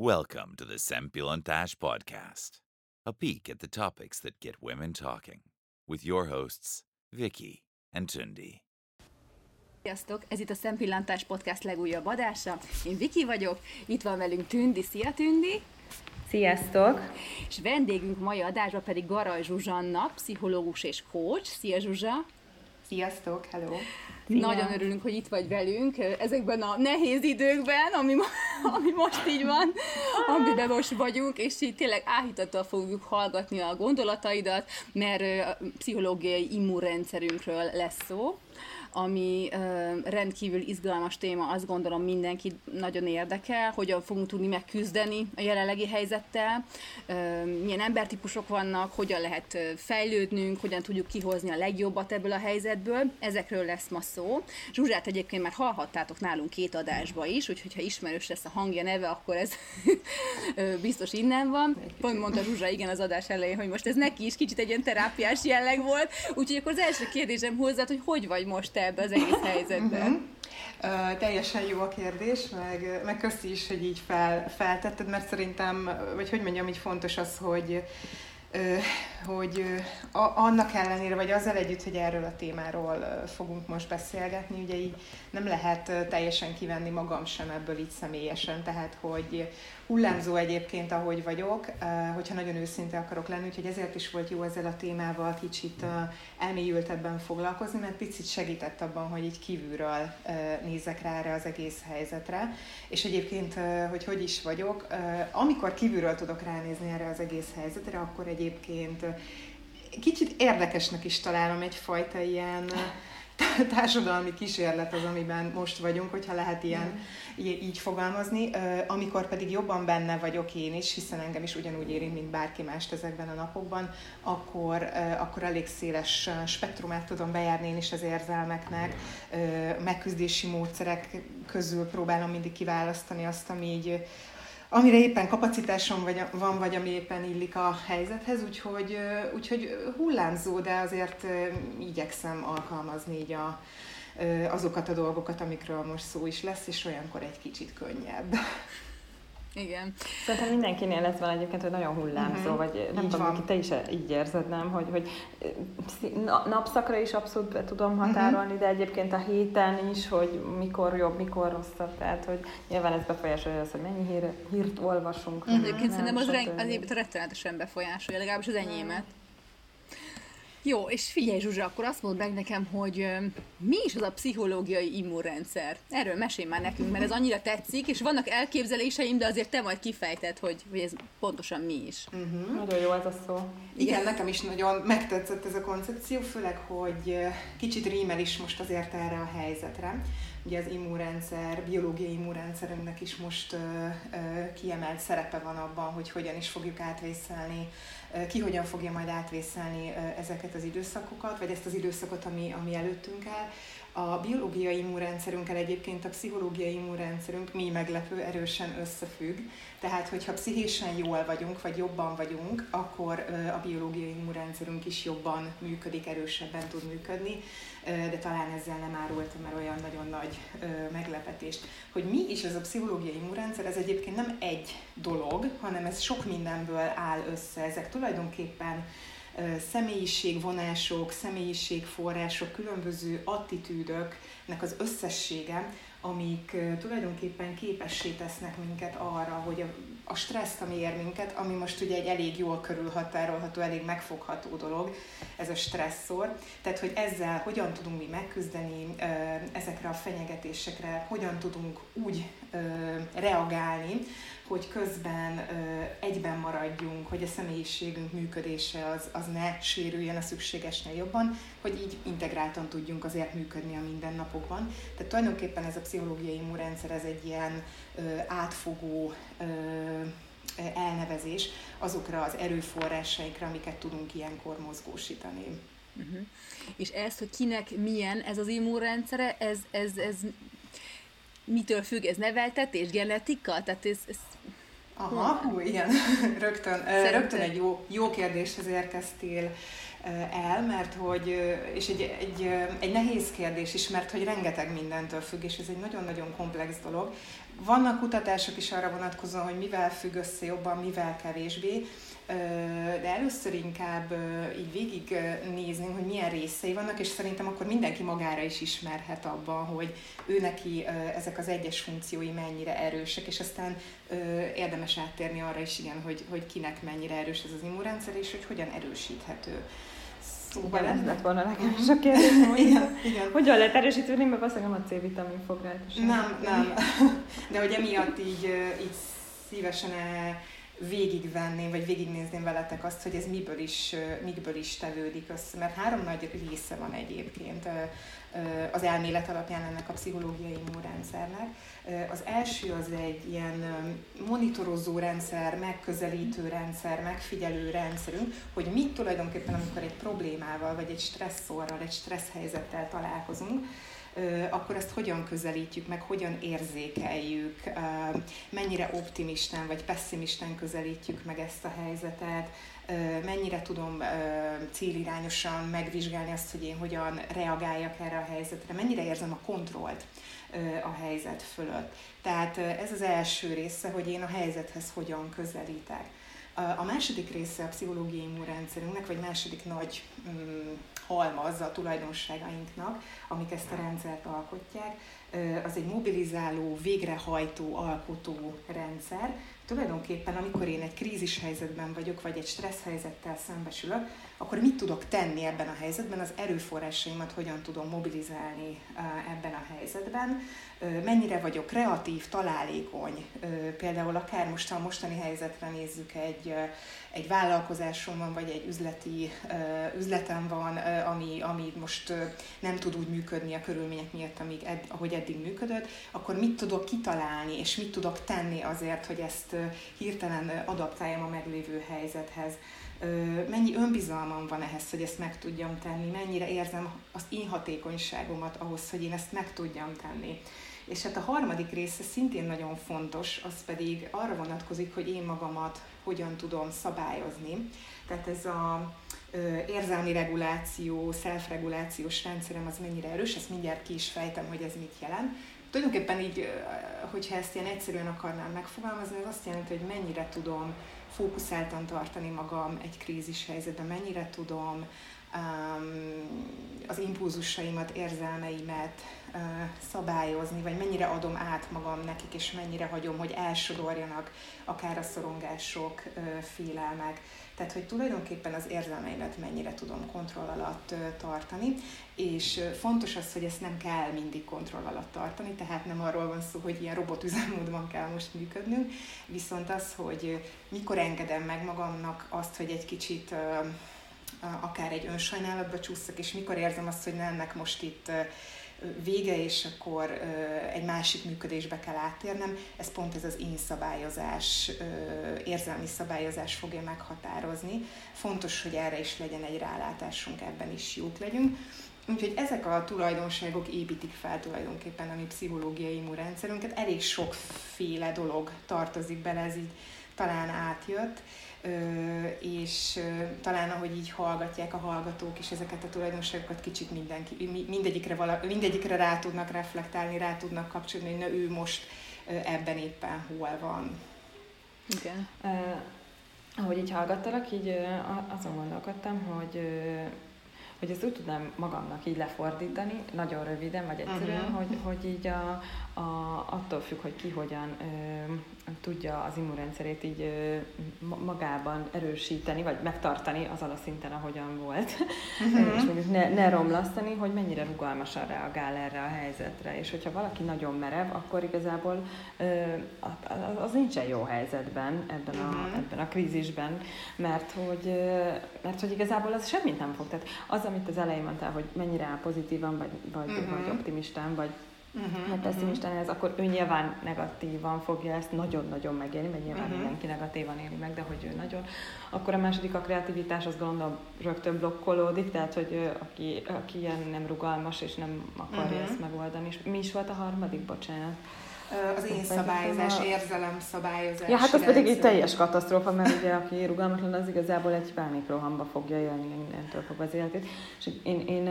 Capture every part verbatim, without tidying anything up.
Welcome to the Sempillantash podcast, a peek at the topics that get women talking, with your hosts, Vicky and Tündi. Sziasztok, ez itt a Sempillantash podcast legújabb adása. Én Vicky vagyok, itt van velünk Tündi. Szia, Tündi! Sziasztok! És vendégünk mai adásban pedig Garaj Zsuzsanna, pszichológus és coach. Szia, Zsuzsa! Sziasztok, hello! Szia. Nagyon örülünk, hogy itt vagy velünk ezekben a nehéz időkben, ami, ami most így van, amiben most vagyunk, és így tényleg áhítattal fogjuk hallgatni a gondolataidat, mert a pszichológiai immunrendszerünkről lesz szó, ami rendkívül izgalmas téma, azt gondolom mindenki nagyon érdekel, hogyan fogunk tudni megküzdeni a jelenlegi helyzettel, milyen embertípusok vannak, hogyan lehet fejlődnünk, hogyan tudjuk kihozni a legjobbat ebből a helyzetből, ezekről lesz ma szó. Zsuzsát egyébként már hallhattátok nálunk két adásba is, úgyhogy ha ismerős lesz a hangja, neve, akkor ez biztos innen van. Pont mondta Zsuzsa, igen, az adás elején, hogy most ez neki is kicsit egy ilyen terápiás jelleg volt, úgyhogy akkor az első kérdésem hozzád, hogy hogy vagy most te ebbe az egész helyzetben? Uh-huh. Uh, teljesen jó a kérdés, meg, meg köszi is, hogy így fel, feltetted, mert szerintem, vagy hogy mondjam, így fontos az, hogy, uh, hogy uh, a, annak ellenére, vagy azzal együtt, hogy erről a témáról fogunk most beszélgetni, ugye így nem lehet teljesen kivenni magam sem ebből így személyesen, tehát hogy hullámzó egyébként, ahogy vagyok, hogyha nagyon őszinte akarok lenni, úgyhogy ezért is volt jó ezzel a témával kicsit elmélyültebben foglalkozni, mert picit segített abban, hogy így kívülről nézek rá erre az egész helyzetre. És egyébként, hogy hogy is vagyok, amikor kívülről tudok ránézni erre az egész helyzetre, akkor egyébként kicsit érdekesnek is találom egyfajta ilyen társadalmi kísérlet az, amiben most vagyunk, hogyha lehet ilyen, így fogalmazni, amikor pedig jobban benne vagyok én is, hiszen engem is ugyanúgy érint, mint bárki mást ezekben a napokban, akkor, akkor elég széles spektrumát tudom bejárni én is az érzelmeknek, megküzdési módszerek közül próbálom mindig kiválasztani azt, ami így, amire éppen kapacitásom vagy, van, vagy ami éppen illik a helyzethez, úgyhogy, úgyhogy hullámzó, de azért igyekszem alkalmazni így a, azokat a dolgokat, amikről most szó is lesz, és olyankor egy kicsit könnyebb. Igen. Szerintem mindenkinél ez van egyébként, hogy nagyon hullámzó, mm-hmm. vagy nem így tudom, hogy te is így érzed, nem? Hogy, hogy napszakra is abszolút be tudom határolni, mm-hmm. de egyébként a héten is, hogy mikor jobb, mikor rosszabb, tehát hogy nyilván ez befolyásolja az, hogy mennyi hír, hírt olvasunk. Mm-hmm. Egyébként szerintem az, az rettenetesen befolyásolja, legalábbis az enyémet. Jó, és figyelj Zsuzsa, akkor azt mondd meg nekem, hogy mi is az a pszichológiai immunrendszer? Erről mesélj már nekünk, mert ez annyira tetszik, és vannak elképzeléseim, de azért te majd kifejted, hogy, hogy ez pontosan mi is. Uh-huh. Nagyon jó ez a szó. Igen, Igen, nekem is nagyon megtetszett ez a koncepció, főleg, hogy kicsit rímel is most azért erre a helyzetre. Ugye az immunrendszer, biológiai immunrendszerünknek is most uh, uh, kiemelt szerepe van abban, hogy hogyan is fogjuk átvészelni, uh, ki hogyan fogja majd átvészelni uh, ezeket az időszakokat, vagy ezt az időszakot, ami, ami előttünk áll. A biológiai immunrendszerünkkel egyébként a pszichológiai immunrendszerünk mi meglepő erősen összefügg, tehát hogyha pszichésen jól vagyunk, vagy jobban vagyunk, akkor a biológiai immunrendszerünk is jobban működik, erősebben tud működni, de talán ezzel nem árultam el olyan nagyon nagy meglepetést. Hogy mi is ez a pszichológiai immunrendszer, ez egyébként nem egy dolog, hanem ez sok mindenből áll össze, ezek tulajdonképpen személyiségvonások, személyiségforrások, különböző attitűdöknek az összessége, amik tulajdonképpen képessé tesznek minket arra, hogy a stresszt, ami ér minket, ami most ugye egy elég jól körülhatárolható, elég megfogható dolog, ez a stresszor, tehát hogy ezzel hogyan tudunk mi megküzdeni, ezekre a fenyegetésekre, hogyan tudunk úgy reagálni, hogy közben egyben maradjunk, hogy a személyiségünk működése az, az ne sérüljön a szükségesnél jobban, hogy így integráltan tudjunk azért működni a mindennapokban. Tehát tulajdonképpen ez a pszichológiai immunrendszer, ez egy ilyen átfogó elnevezés azokra az erőforrásainkra, amiket tudunk ilyenkor mozgósítani. Uh-huh. És ez, hogy kinek milyen ez az immunrendszere, ez, ez, ez mitől függ? Ez neveltetés, genetika? Tehát ez, ez... Aha, hú, igen, rögtön, rögtön egy jó, jó kérdéshez érkeztél el, mert hogy, és egy, egy, egy nehéz kérdés is, mert hogy rengeteg mindentől függ, és ez egy nagyon-nagyon komplex dolog. Vannak kutatások is arra vonatkozóan, hogy mivel függ össze jobban, mivel kevésbé, de először inkább így végig néznünk, hogy milyen részei vannak, és szerintem akkor mindenki magára is ismerhet abban, hogy ő neki ezek az egyes funkciói mennyire erősek, és aztán érdemes áttérni arra is, igen, hogy, hogy kinek mennyire erős ez az immunrendszer, és hogy hogyan erősíthető. Szóval igen, ez lett volna nekem is a kérdésem, hogy igen, igen. Hogyan lehet erősíteni, mert azt hiszem a C-vitamin fog rá. Nem, nem. De hogy emiatt így, így szívesen végigvenném, vagy végignézném veletek azt, hogy ez miből is, mikből is tevődik össze. Mert három nagy része van egyébként az elmélet alapján ennek a pszichológiai immunrendszernek. Az első az egy ilyen monitorozó rendszer, megközelítő rendszer, megfigyelő rendszerünk, hogy mit tulajdonképpen, amikor egy problémával, vagy egy stresszorral, egy stressz helyzettel találkozunk, akkor ezt hogyan közelítjük meg, hogyan érzékeljük, mennyire optimistán vagy pessimistán közelítjük meg ezt a helyzetet, mennyire tudom célirányosan megvizsgálni azt, hogy én hogyan reagáljak erre a helyzetre, mennyire érzem a kontrollt a helyzet fölött. Tehát ez az első része, hogy én a helyzethez hogyan közelítek. A második része a pszichológiai immunrendszerünknek, vagy második nagy halmaz a tulajdonságainknak, amik ezt a rendszert alkotják, az egy mobilizáló, végrehajtó, alkotó rendszer. Tulajdonképpen, amikor én egy krízis helyzetben vagyok, vagy egy stressz helyzettel szembesülök, akkor mit tudok tenni ebben a helyzetben, az erőforrásaimat hogyan tudom mobilizálni ebben a helyzetben, mennyire vagyok kreatív, találékony, például akár most a mostani helyzetre nézzük, egy, egy vállalkozásom van, vagy egy üzleti, üzletem van, ami, ami most nem tud úgy működni a körülmények miatt, amíg ed, ahogy eddig működött, akkor mit tudok kitalálni, és mit tudok tenni azért, hogy ezt hirtelen adaptáljam a meglévő helyzethez. Mennyi önbizalmam van ehhez, hogy ezt meg tudjam tenni, mennyire érzem az én hatékonyságomat ahhoz, hogy én ezt meg tudjam tenni. És hát a harmadik része szintén nagyon fontos, az pedig arra vonatkozik, hogy én magamat hogyan tudom szabályozni. Tehát ez a érzelmi reguláció, self-regulációs rendszerem az mennyire erős, ezt mindjárt ki is fejtem, hogy ez mit jelent. Tulajdonképpen így, hogyha ezt ilyen egyszerűen akarnám megfogalmazni, az azt jelenti, hogy mennyire tudom fókuszáltan tartani magam egy krízis helyzetben, mennyire tudom um, az impulzusaimat, érzelmeimet uh, szabályozni, vagy mennyire adom át magam nekik, és mennyire hagyom, hogy elsodorjanak akár a szorongások, uh, félelmek. Tehát, hogy tulajdonképpen az érzelmeimet mennyire tudom kontroll alatt tartani, és fontos az, hogy ezt nem kell mindig kontroll alatt tartani, tehát nem arról van szó, hogy ilyen robotüzemmódban kell most működnünk, viszont az, hogy mikor engedem meg magamnak azt, hogy egy kicsit akár egy önsajnálatba csúszok, és mikor érzem azt, hogy ennek most itt vége, és akkor egy másik működésbe kell áttérnem, ez pont ez az én szabályozás, érzelmi szabályozás fogja meghatározni. Fontos, hogy erre is legyen egy rálátásunk, ebben is jók legyünk. Úgyhogy ezek a tulajdonságok építik fel tulajdonképpen a mi pszichológiai immunrendszerünket. Elég sokféle dolog tartozik bele, ez így talán átjött. És talán ahogy így hallgatják a hallgatók, és ezeket a tulajdonságokat kicsit mindenki, mindegyikre, vala, mindegyikre rá tudnak reflektálni, rá tudnak kapcsolni, hogy na, ő most ebben éppen hol van. Igen. Eh, ahogy így hallgattalak, így azon gondolkodtam, hogy, hogy ezt úgy tudnám magamnak így lefordítani, nagyon röviden vagy egyszerűen, uh-huh. hogy, hogy így a, a, attól függ, hogy ki hogyan tudja az immunrendszerét így magában erősíteni, vagy megtartani azon a szinten, ahogyan volt, uh-huh. és mondjuk ne, ne romlasztani, hogy mennyire rugalmasan reagál erre a helyzetre. És hogyha valaki nagyon merev, akkor igazából az nincsen jó helyzetben, ebben a, uh-huh. ebben a krízisben, mert hogy, mert hogy igazából az semmit nem fog. Tehát az, amit az elején mondtál, hogy mennyire áll pozitívan, vagy, vagy, uh-huh. vagy optimistán, vagy Uh-huh, hát pessimistán uh-huh. ez, akkor ő nyilván negatívan fogja ezt nagyon-nagyon megélni, mert nyilván uh-huh. mindenki negatívan éli meg, de hogy ő nagyon. Akkor a második, a kreativitás, azt gondolom rögtön blokkolódik, tehát hogy ő, aki, aki ilyen nem rugalmas és nem akarja uh-huh. ezt megoldani. És mi is volt a harmadik, bocsánat? az én szabályozás, a... érzelemszabályozás. Ja, hát az pedig egy teljes katasztrófa, mert ugye aki rugalmatlan, az igazából egy pánikrohamba fogja élni mindentől fogva az életét. És én, én,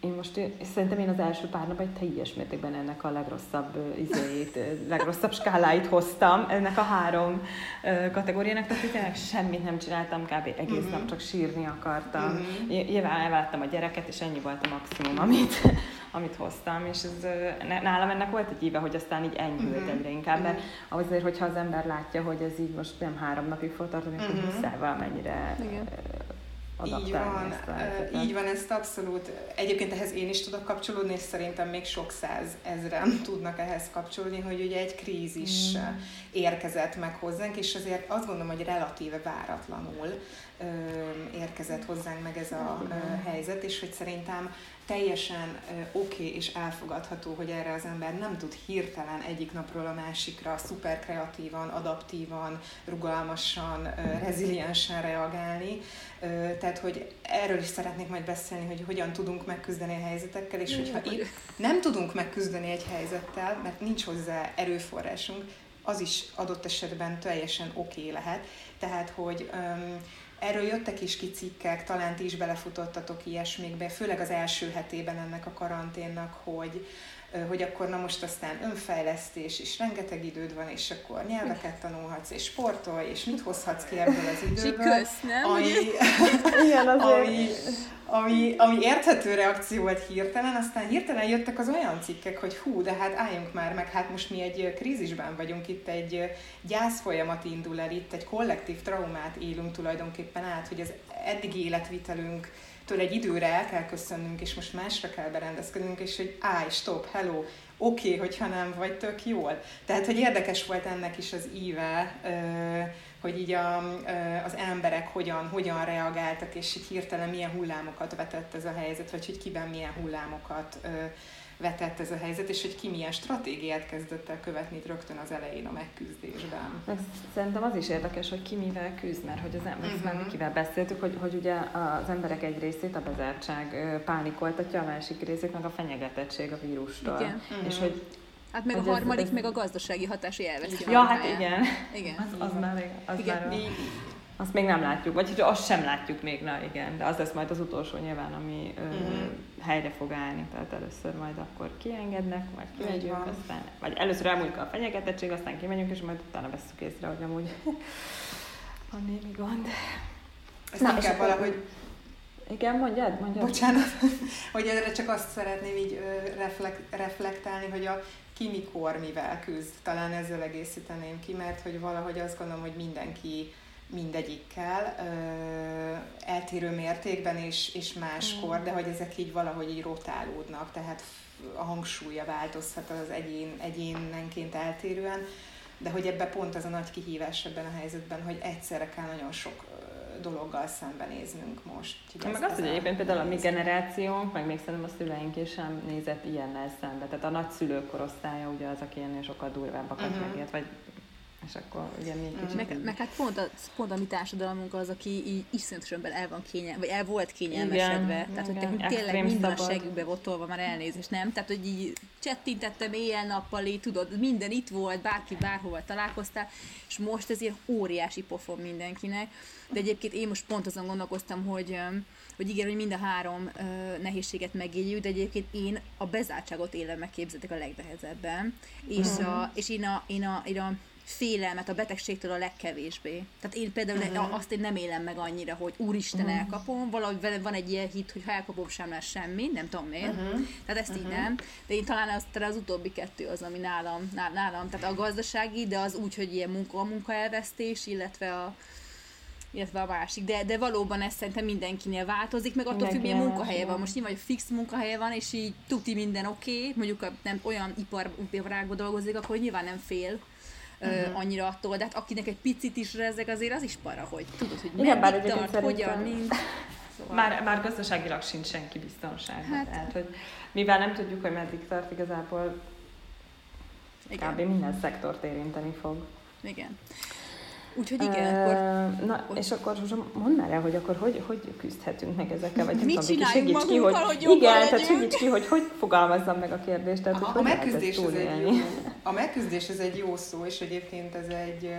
én most szerintem én az első pár nap egy teljes mértékben ennek a legrosszabb izéit, legrosszabb skáláit hoztam, ennek a három kategóriának, tehát tényleg semmit nem csináltam, kb. Egész mm-hmm. nap csak sírni akartam. Mm-hmm. Nyilván elváltam a gyereket, és ennyi volt a maximum, amit... amit hoztam, és ez, nálam ennek volt egy éve, hogy aztán így enyhült uh-huh. egyre inkább, mert azért, hogyha az ember látja, hogy ez így most nem három napig fog tartani, akkor uh-huh. muszáj valamennyire igen. adaptálni. Így van, ezt így van, ezt abszolút. Egyébként ehhez én is tudok kapcsolódni, és szerintem még sok száz ezren tudnak ehhez kapcsolni, hogy ugye egy krízis uh-huh. érkezett meg hozzánk, és azért azt gondolom, hogy relatíve váratlanul érkezett hozzánk meg ez a uh-huh. helyzet, és hogy szerintem teljesen uh, oké okay és elfogadható, hogy erre az ember nem tud hirtelen egyik napról a másikra szuper kreatívan, adaptívan, rugalmasan, uh, reziliensen reagálni. Uh, tehát, hogy erről is szeretnék majd beszélni, hogy hogyan tudunk megküzdeni a helyzetekkel, és hogyha itt nem tudunk megküzdeni egy helyzettel, mert nincs hozzá erőforrásunk, az is adott esetben teljesen oké okay lehet. Tehát, hogy... Um, Erről jöttek is ki cikkek, talán ti is belefutottatok ilyesmikbe, főleg az első hetében ennek a karanténnak, hogy, hogy akkor na most aztán önfejlesztés, és rengeteg időd van, és akkor nyelveket tanulhatsz, és sportolj, és mit hozhatsz ki ebből az időből. Kösz, nem? Ami, ami, ami, ami érthető reakció volt hirtelen, aztán hirtelen jöttek az olyan cikkek, hogy hú, de hát álljunk már meg, hát most mi egy krízisben vagyunk, itt egy gyászfolyamat indul el, itt egy kollektív traumát élünk tulajdonképpen át, hogy az eddigi életvitelünk től egy időre el kell köszönnünk, és most másra kell berendezkednünk, és hogy állj, stop, hello, oké, okay, hogyha nem vagy, tök jól. Tehát, hogy érdekes volt ennek is az íve, hogy így a, az emberek hogyan, hogyan reagáltak, és így hirtelen milyen hullámokat vetett ez a helyzet, vagy hogy kiben milyen hullámokat vetett ez a helyzet, és hogy ki milyen stratégiát kezdett el követni rögtön az elején a megküzdésben. Szerintem az is érdekes, hogy ki mivel küzd, mert hogy az ember, uh-huh. már kivel beszéltük, hogy, hogy ugye az emberek egy részét a bezártság pánikoltatja, a másik részét meg a fenyegetettség a vírustól. Igen. Uh-huh. És hogy hát meg a harmadik, ez, ez... meg a gazdasági hatás elveszi. Ja, hát igen. igen. Az, az igen. már, az igen. már igen. A... Azt még nem látjuk, vagy hogy azt sem látjuk még, na igen, de az lesz majd az utolsó nyilván, ami mm-hmm. ö, helyre fog állni, tehát először majd akkor kiengednek, majd kimegyünk, aztán, vagy először elmúlik a fenyegetettség, aztán kimegyünk, és majd utána veszük észre, hogy amúgy van némi gond. Ezt na, inkább valahogy... Igen, mondjad, mondjad. Bocsánat, hogy erre csak azt szeretném így reflekt, reflektálni, hogy a ki mikor mivel küzd, talán ezzel egészíteném ki, mert hogy valahogy azt gondolom, hogy mindenki mindegyikkel, ö, eltérő mértékben és, és máskor, de hogy ezek így valahogy így rotálódnak, tehát a hangsúlya változhat az egyén, egyénenként eltérően, de hogy ebben pont az a nagy kihívás ebben a helyzetben, hogy egyszerre kell nagyon sok dologgal szembenéznünk most. Ugye meg azt, hogy egyébként például a mi generációnk, meg még szerintem a szüleink is sem nézett ilyennel szembe, tehát a nagyszülők korosztálya ugye az, aki ennél sokkal durvábbakat uh-huh. megért, vagy és akkor ugye még kicsit... Meg, meg hát pont a, pont a mi társadalmunk az, aki így iszonyatosan el van kényel, vagy el volt kényelmesedve. Igen, tehát, igen. hogy tényleg minden a segükbe volt tolva már elnézést, nem? Tehát, hogy így csettintettem éjjel-nappali, tudod, minden itt volt, bárki bárhol találkoztál, és most ez ilyen óriási pofon mindenkinek. De egyébként én most pont azon gondolkoztam, hogy, hogy igen, hogy mind a három nehézséget megéljük, de egyébként én a bezártságot élem megképzeltek a legnehezebben. És, mm. a, és én a... Én a, én a félelmet a betegségtől a legkevésbé. Tehát én például uh-huh. azt én nem élem meg annyira, hogy úristen uh-huh. elkapom, valahogy van egy ilyen hit, hogy ha elkapom sem lesz semmi, nem tudom én. Uh-huh. Tehát ezt uh-huh. így nem. De én talán az, az utóbbi kettő az, ami nálam, nálam. Tehát a gazdasági, de az úgy, hogy ilyen munka, a munkaelvesztés, illetve a illetve a másik. De, de valóban ez szerintem mindenkinél változik, meg attól függ, milyen munkahelye van. Most nyilván, hogy fix munkahelye van, és így tuti minden oké, okay. mondjuk a, nem olyan iparágban dolgozik, akkor nyilván nem fél Uh-huh. annyira attól, de hát akinek egy picit is rezeg, azért az is para, hogy tudod, hogy igen, meddig tart, hogyan, mind. Szóval. Már, már gazdaságilag sincs senki biztonságban. Hát, tehát, hogy mivel nem tudjuk, hogy meddig tart, igazából igen. kb. Minden szektort érinteni fog. Igen. Úgyhogy igen, uh, akkor... Na, ott... és akkor mondd már el, hogy akkor hogy, hogy küzdhetünk meg ezekkel, vagy mit csináljunk magunkkal, ki, hogy, hogy jobban igen, legyünk? Igen, tehát segíts ki, hogy hogy fogalmazzam meg a kérdést, tehát Aha, hogy a megküzdés ez egy jó, a megküzdés ez egy jó szó, és egyébként ez egy,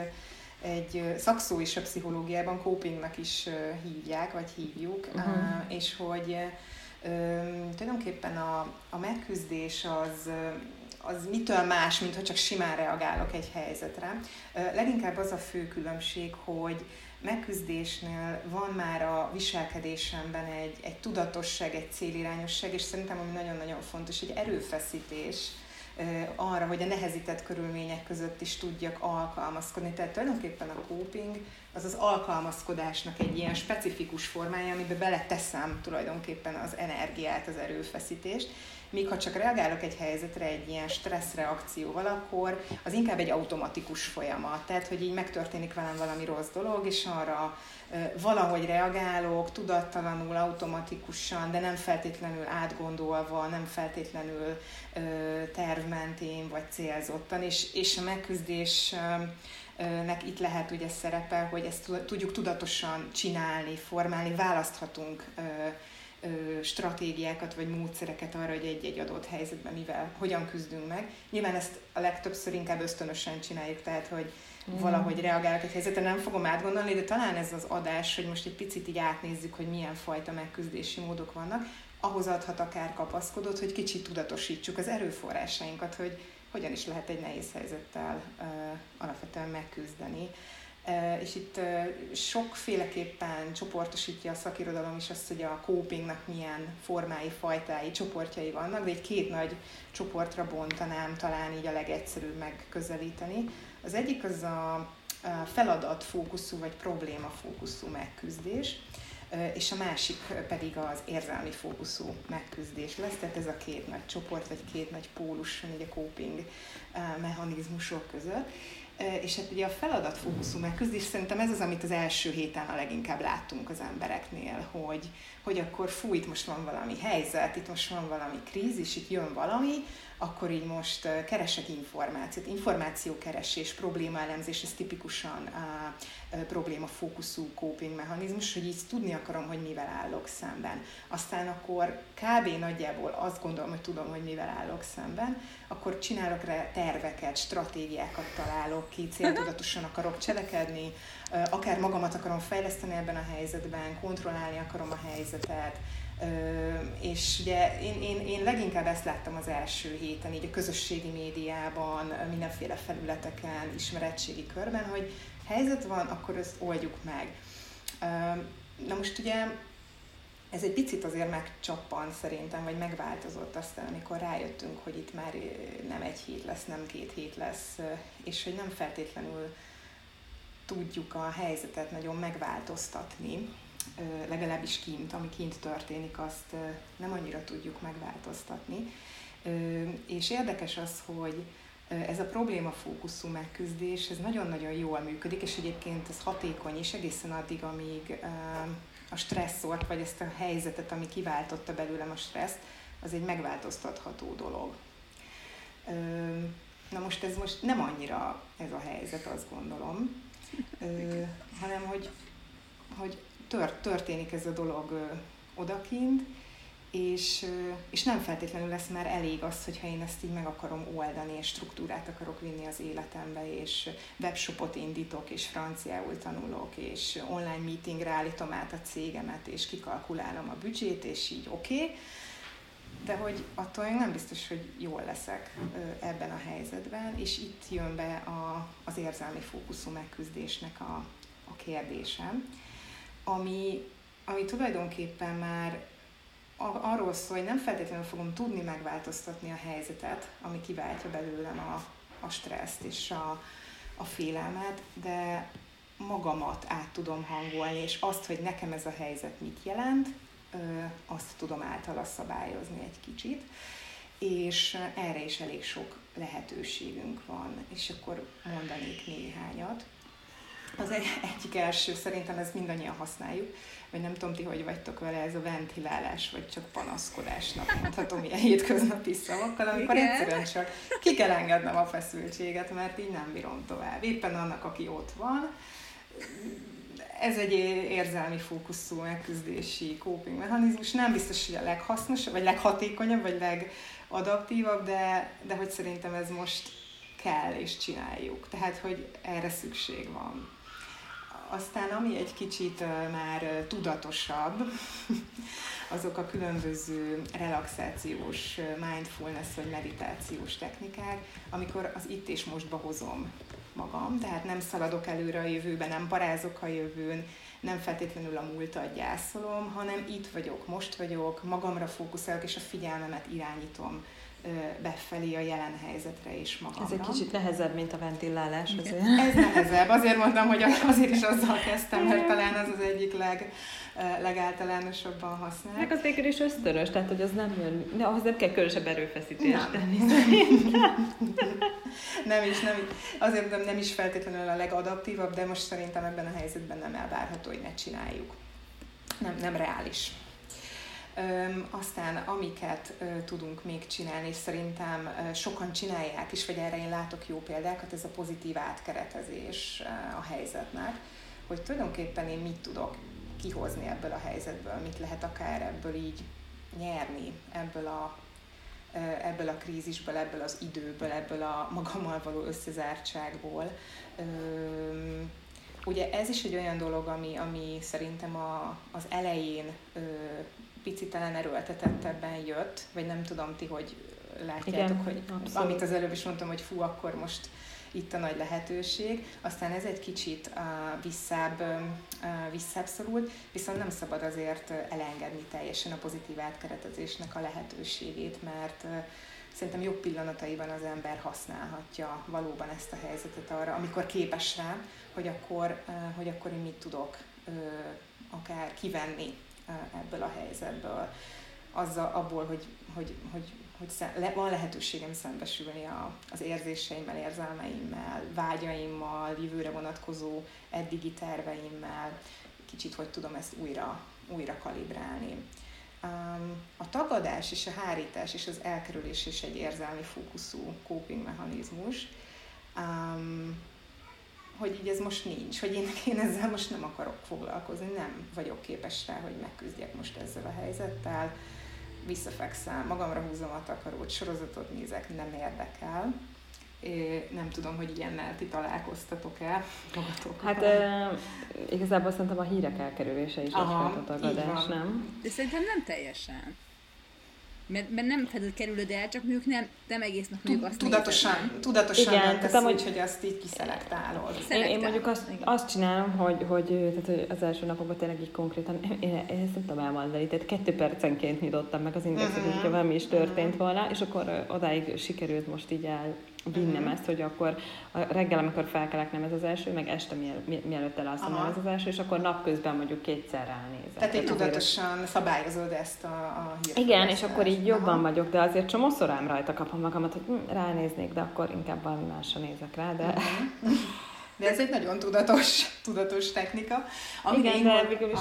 egy szakszó is a pszichológiában, copingnak is hívják, vagy hívjuk, uh-huh. és hogy tulajdonképpen a, a megküzdés az... az mitől más, mintha csak simán reagálok egy helyzetre. Leginkább az a fő különbség, hogy megküzdésnél van már a viselkedésemben egy, egy tudatosság, egy célirányosság, és szerintem ami nagyon-nagyon fontos, egy erőfeszítés arra, hogy a nehezített körülmények között is tudjak alkalmazkodni. Tehát tulajdonképpen a coping az az alkalmazkodásnak egy ilyen specifikus formája, amiben beleteszem tulajdonképpen az energiát, az erőfeszítést. Míg ha csak reagálok egy helyzetre egy ilyen stresszreakcióval, akkor az inkább egy automatikus folyamat. Tehát, hogy így megtörténik velem valami rossz dolog, és arra valahogy reagálok, tudattalanul, automatikusan, de nem feltétlenül átgondolva, nem feltétlenül tervmentén vagy célzottan. És, és a megküzdés... nek itt lehet ugye szerepe, hogy ezt tudjuk tudatosan csinálni, formálni, választhatunk ö, ö, stratégiákat vagy módszereket arra, hogy egy-egy adott helyzetben mivel, hogyan küzdünk meg. Nyilván ezt a legtöbbször inkább ösztönösen csináljuk, tehát hogy mm. valahogy reagálok egy helyzetre, nem fogom átgondolni, de talán ez az adás, hogy most egy picit így átnézzük, hogy milyen fajta megküzdési módok vannak, ahhoz adhat akár kapaszkodót, hogy kicsit tudatosítsuk az erőforrásainkat, hogy hogyan is lehet egy nehéz helyzettel uh, alapvetően megküzdeni. Uh, és itt uh, sokféleképpen csoportosítja a szakirodalom is azt, hogy a copingnak milyen formái, fajtái, csoportjai vannak, de egy két nagy csoportra bontanám talán így a legegyszerűbb megközelíteni. Az egyik az a feladatfókuszú vagy problémafókuszú megküzdés, és a másik pedig az érzelmi fókuszú megküzdés lesz, tehát ez a két nagy csoport, vagy két nagy pólus van a coping mechanizmusok között. És hát ugye a feladatfókuszú megküzdés, szerintem ez az, amit az első héten a leginkább láttunk az embereknél, hogy, hogy akkor fú, itt most van valami helyzet, itt most van valami krízis, itt jön valami, akkor így most keresek információt. Információkeresés, problémaelemzés, ez tipikusan a problémafókuszú coping mechanizmus, hogy így tudni akarom, hogy mivel állok szemben. Aztán akkor kb. Nagyjából azt gondolom, hogy tudom, hogy mivel állok szemben, akkor csinálok rá terveket, stratégiákat találok ki, céltudatosan akarok cselekedni, akár magamat akarom fejleszteni ebben a helyzetben, kontrollálni akarom a helyzetet. Ö, és ugye én, én, én leginkább ezt láttam az első héten, így a közösségi médiában, mindenféle felületeken, ismeretségi körben, hogy helyzet van, akkor ezt oldjuk meg. Ö, na most ugye ez egy picit azért megcsappan szerintem, vagy megváltozott aztán, amikor rájöttünk, hogy itt már nem egy hét lesz, nem két hét lesz, és hogy nem feltétlenül tudjuk a helyzetet nagyon megváltoztatni. Legalábbis kint, ami kint történik, azt nem annyira tudjuk megváltoztatni. És érdekes az, hogy ez a problémafókuszú megküzdés, ez nagyon-nagyon jól működik, és egyébként ez hatékony is egészen addig, amíg a stresszort, vagy ezt a helyzetet, ami kiváltotta belőlem a stresszt, az egy megváltoztatható dolog. Na most ez most nem annyira ez a helyzet, azt gondolom, hanem hogy, hogy történik ez a dolog ö, odakint, és, ö, és nem feltétlenül lesz már elég az, hogyha én ezt így meg akarom oldani, és struktúrát akarok vinni az életembe, és webshopot indítok, és franciául tanulok, és online meetingre állítom át a cégemet, és kikalkulálom a büdzsét, és így oké, okay, de hogy attól nem biztos, hogy jól leszek ö, ebben a helyzetben, és itt jön be a, az érzelmi fókuszú megküzdésnek a, a kérdésem. Ami, ami tulajdonképpen már arról szól, hogy nem feltétlenül fogom tudni megváltoztatni a helyzetet, ami kiváltja belőlem a, a stresszt és a, a félelmet, de magamat át tudom hangolni, és azt, hogy nekem ez a helyzet mit jelent, azt tudom általa szabályozni egy kicsit, és erre is elég sok lehetőségünk van, és akkor mondanék néhányat. Az egy, egyik első, szerintem ezt mindannyian használjuk, vagy nem tudom ti, hogy vagytok vele, ez a ventilálás, vagy csak panaszkodásnak mondhatom ilyen hétköznapi szavakkal, amikor igen, egyszerűen csak ki kell engednem a feszültséget, mert így nem bírom tovább. Éppen annak, aki ott van, Ez egy érzelmi fókuszú megküzdési coping mechanizmus. Nem biztos, hogy a leghasznosabb, vagy leghatékonyabb, vagy legadaptívabb, de, de hogy szerintem ez most kell és csináljuk. Tehát, hogy erre szükség van. Aztán, ami egy kicsit már tudatosabb, azok a különböző relaxációs, mindfulness vagy meditációs technikák, amikor az itt és mostba hozom magam, tehát nem szaladok előre a jövőben, nem parázok a jövőn, nem feltétlenül a múltat gyászolom, hanem itt vagyok, most vagyok, magamra fókuszálok, és a figyelmemet irányítom befelé a jelen helyzetre és magamra. Ez egy kicsit nehezebb, mint a ventilálás. Azért. Ez nehezebb. Azért mondtam, hogy azért is azzal kezdtem, mert talán az az egyik leg, legáltalánosabban használt. Meg az végül is ösztönös, tehát hogy az nem jön, ne, ahhoz nem kell különösebb erőfeszítést tenni. Nem is, nem, azért nem is feltétlenül a legadaptívabb, de most szerintem ebben a helyzetben nem elvárható, hogy ne csináljuk. Nem, nem reális. Öm, aztán amiket ö, tudunk még csinálni, és szerintem ö, sokan csinálják is, vagy erre én látok jó példákat, ez a pozitív átkeretezés ö, a helyzetnek, hogy tulajdonképpen én mit tudok kihozni ebből a helyzetből, mit lehet akár ebből így nyerni, ebből a, ö, ebből a krízisből, ebből az időből, ebből a magammal való összezártságból. Ö, ugye ez is egy olyan dolog, ami, ami szerintem a, az elején ö, picit talán erőltetettebben jött, vagy nem tudom ti, hogy látjátok, igen, hogy abszolút. Amit az előbb is mondtam, hogy fú, akkor most itt a nagy lehetőség. Aztán ez egy kicsit uh, visszább, uh, visszább szorult, viszont nem szabad azért elengedni teljesen a pozitív átkeretezésnek a lehetőségét, mert uh, szerintem jobb pillanataiban az ember használhatja valóban ezt a helyzetet arra, amikor képes rá, hogy akkor, uh, hogy akkor én mit tudok uh, akár kivenni ebből a helyzetből, azzal, abból, hogy, hogy, hogy, hogy le, van lehetőségem szembesülni a, az érzéseimmel, érzelmeimmel, vágyaimmal, jövőre vonatkozó eddigi terveimmel, kicsit hogy tudom ezt újra, újra kalibrálni. A tagadás és a hárítás és az elkerülés is egy érzelmi fókuszú coping mechanizmus, hogy így ez most nincs, hogy én, én ezzel most nem akarok foglalkozni, nem vagyok képes rá, hogy megküzdjek most ezzel a helyzettel, visszafekszem, magamra húzom a takarót, sorozatot nézek, nem érdekel. É, nem tudom, hogy ilyennel ti találkoztatok-e magatokkal. Hát e, igazából szerintem a hírek elkerülése is egyfajta tagadás, nem? De szerintem nem teljesen. Mert, mert nem fedett kerülöd el, csak mondjuk nem, nem egész nap mondjuk azt tudatosan, nézed. Tudatosan igen, nem tesz úgy, hogy azt így kiszelektálod. Én, én mondjuk azt, azt csinálom, hogy, hogy, tehát, hogy az első napokban tényleg így konkrétan, én ezt nem tudom elmondani, tehát kettő percenként nyitottam meg az indexet, uh-huh. hogyha valami is történt uh-huh. volna, és akkor odáig sikerült most így elvinnem uh-huh. ezt, hogy akkor reggel, amikor felkelek, nem ez az első, meg este miel, mielőtt elalszom, nem ez az első, és akkor napközben mondjuk kétszer ránézek. Tehát én tudatosan az... szabályozod ezt a, a hírt. Igen, és akkor így jobban aha. vagyok, de azért csomószor ám rajta kapom magamat, hogy hm, ránéznék, de akkor inkább valami másra nézek rá, de... De ez egy nagyon tudatos, tudatos technika. Igen, de mond... végül is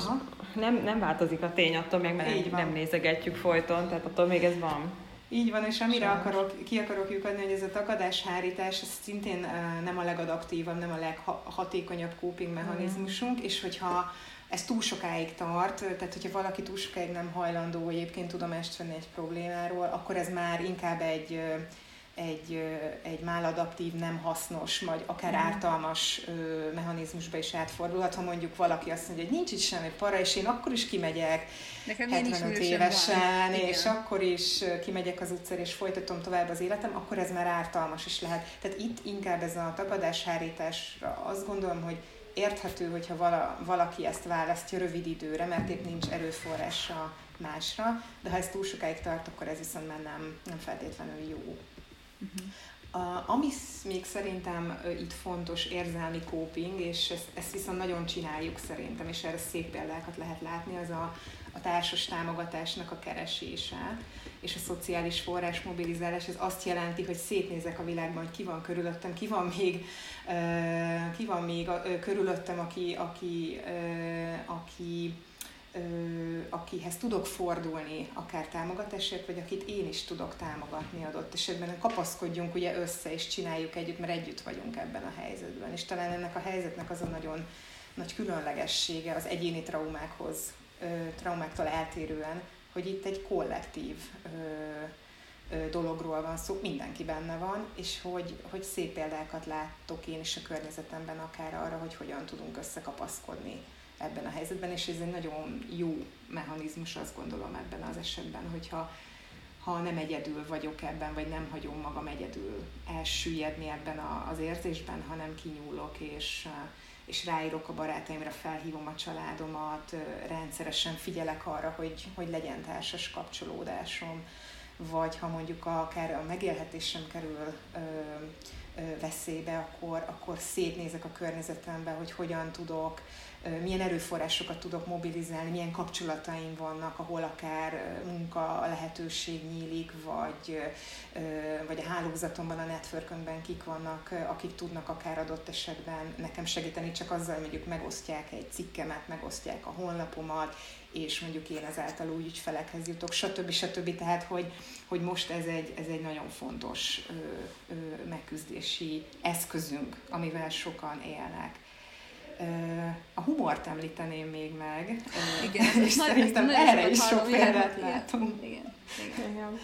nem, nem változik a tény attól, meg nem, nem nézegetjük folyton, tehát attól még ez van. Így van, és amire akarok, ki akarok lyukadni, hogy ez a takadáshárítás, ez szintén nem a legadaptívabb, nem a leghatékonyabb coping mechanizmusunk, és hogyha ez túl sokáig tart, tehát hogyha valaki túl sokáig nem hajlandó egyébként tudomást venni egy problémáról, akkor ez már inkább egy, egy, egy máladaptív, nem hasznos, vagy akár ártalmas mechanizmusba is átfordulhat, ha mondjuk valaki azt mondja, hogy nincs itt semmi para, és én akkor is kimegyek nekem hetvenöt évesen, és akkor is kimegyek az utcára, és folytatom tovább az életem, akkor ez már ártalmas is lehet. Tehát itt inkább ez a takadáshárításra azt gondolom, hogy érthető, hogyha vala, valaki ezt választja rövid időre, mert épp nincs erőforrása másra, de ha ez túl sokáig tart, akkor ez viszont már nem, nem feltétlenül jó. Uh-huh. A, ami még szerintem itt fontos érzelmi coping, és ezt, ezt viszont nagyon csináljuk szerintem, és erre szép példákat lehet látni, az a, a társas támogatásnak a keresése, és a szociális forrás mobilizálás, ez azt jelenti, hogy szétnézek a világban, hogy ki van körülöttem, ki van még, uh, ki van még uh, körülöttem, aki, aki, uh, aki, uh, akihez tudok fordulni, akár támogatásért, vagy akit én is tudok támogatni adott esetben. Kapaszkodjunk ugye össze, és csináljuk együtt, mert együtt vagyunk ebben a helyzetben. És talán ennek a helyzetnek az a nagyon nagy különlegessége az egyéni traumákhoz, traumáktól eltérően, hogy itt egy kollektív dologról van szó, mindenki benne van, és hogy, hogy szép példákat látok én is a környezetemben akár arra, hogy hogyan tudunk összekapaszkodni ebben a helyzetben, és ez egy nagyon jó mechanizmus, azt gondolom ebben az esetben, hogyha ha nem egyedül vagyok ebben, vagy nem hagyom magam egyedül elsüllyedni ebben a, az érzésben, hanem kinyúlok, és, és ráírok a barátaimra, felhívom a családomat, rendszeresen figyelek arra, hogy, hogy legyen társas kapcsolódásom, vagy ha mondjuk akár a megélhetésem kerül ö, ö, veszélybe, akkor, akkor szétnézek a környezetembe, hogy hogyan tudok, ö, milyen erőforrásokat tudok mobilizálni, milyen kapcsolataim vannak, ahol akár munka lehetőség nyílik, vagy, ö, vagy a hálózatomban, a networkönben kik vannak, akik tudnak akár adott esetben nekem segíteni, csak azzal mondjuk megosztják egy cikkemet, megosztják a honlapomat, és mondjuk én ezáltal új ügyfelekhez jutok, stb. stb. Tehát, hogy, hogy most ez egy, ez egy nagyon fontos ö, ö, megküzdési eszközünk, amivel sokan élnek. Ö, a humort említeném még meg, igen, és szerintem nagy, erre is sok példát látunk. Igen, igen, igen.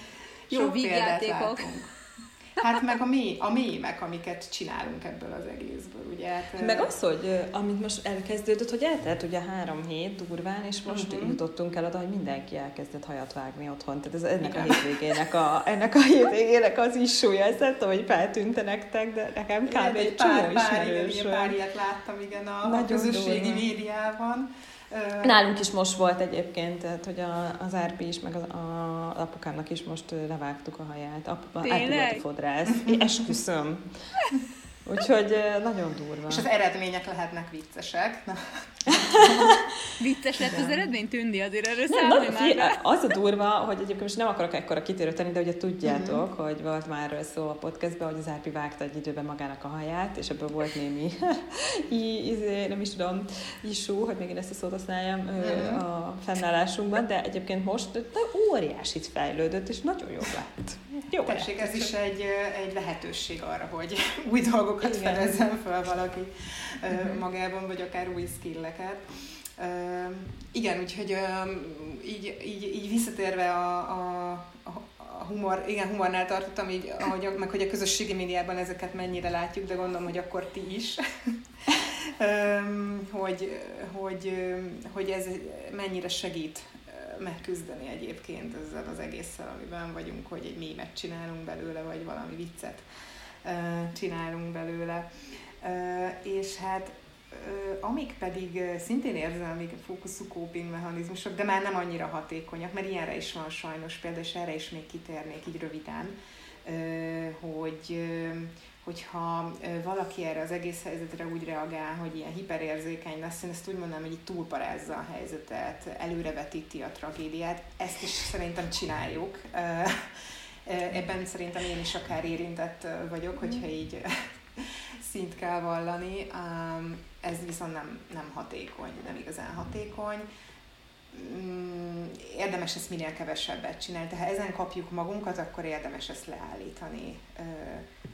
Jó sok példát látunk. Hát meg a, mély, a mélyek, amiket csinálunk ebből az egészből, ugye? Meg az, hogy amit most elkezdődött, hogy eltelt ugye három hét durván, és most uh-huh. jutottunk el oda, hogy mindenki elkezdett hajat vágni otthon. Tehát ez ennek igen. a hétvégének a, ennek a hétvégének az is súlya. Ezt nem tudom, hogy feltűnte nektek, de nekem kb. Egy csomó ismerős. Pár ilyet láttam, igen, a nagyon közösségi durva. Médiában. Nálunk is most volt egyébként, tehát, hogy a, az Árpi is, meg a, a apukámnak is most levágtuk a haját. Apuka átugott a fodrász. Én esküszöm. Úgyhogy nagyon durva. És az eredmények lehetnek viccesek. Na. Vicces lett az eredmény, Tündi, azért erről számolj már rá. Az a durva, hogy egyébként most nem akarok ekkora kitérő tenni, de ugye tudjátok, uh-huh. hogy volt már szó a podcastben, hogy az Árpi vágta egy időben magának a haját, és ebből volt némi í, ízé, nem is tudom, isú, hogy még én ezt a szót használjam uh-huh. a fennállásunkban, de egyébként most óriásit fejlődött, és nagyon jobb lett. Jó, tessék, ez is egy, egy lehetőség arra, hogy új dolgokat igen. felezzen fel valaki uh-huh. magában, vagy akár új skilleket. Uh, igen, úgyhogy uh, így, így, így visszatérve a, a, a humor, igen, humornál tartottam, így, ahogy, meg hogy a közösségi médiában ezeket mennyire látjuk, de gondolom, hogy akkor ti is. um, hogy, hogy, hogy ez mennyire segít megküzdeni egyébként ezzel az egésszel, amiben vagyunk, hogy egy mémet csinálunk belőle, vagy valami viccet uh, csinálunk belőle. Uh, és hát amik pedig szintén érzelmi fókuszú coping mechanizmusok, de már nem annyira hatékonyak, mert ilyenre is van sajnos példa, és erre is még kitérnék így röviden, hogy, hogyha valaki erre az egész helyzetre úgy reagál, hogy ilyen hiperérzékeny lesz, én ezt úgy mondanám, hogy így túlparázza a helyzetet, előrevetíti a tragédiát, ezt is szerintem csináljuk. Ebben szerintem én is akár érintett vagyok, hogyha így... szint kell vallani, ez viszont nem, nem hatékony, nem igazán hatékony. Érdemes ezt minél kevesebbet csinálni, tehát ha ezen kapjuk magunkat, akkor érdemes ezt leállítani.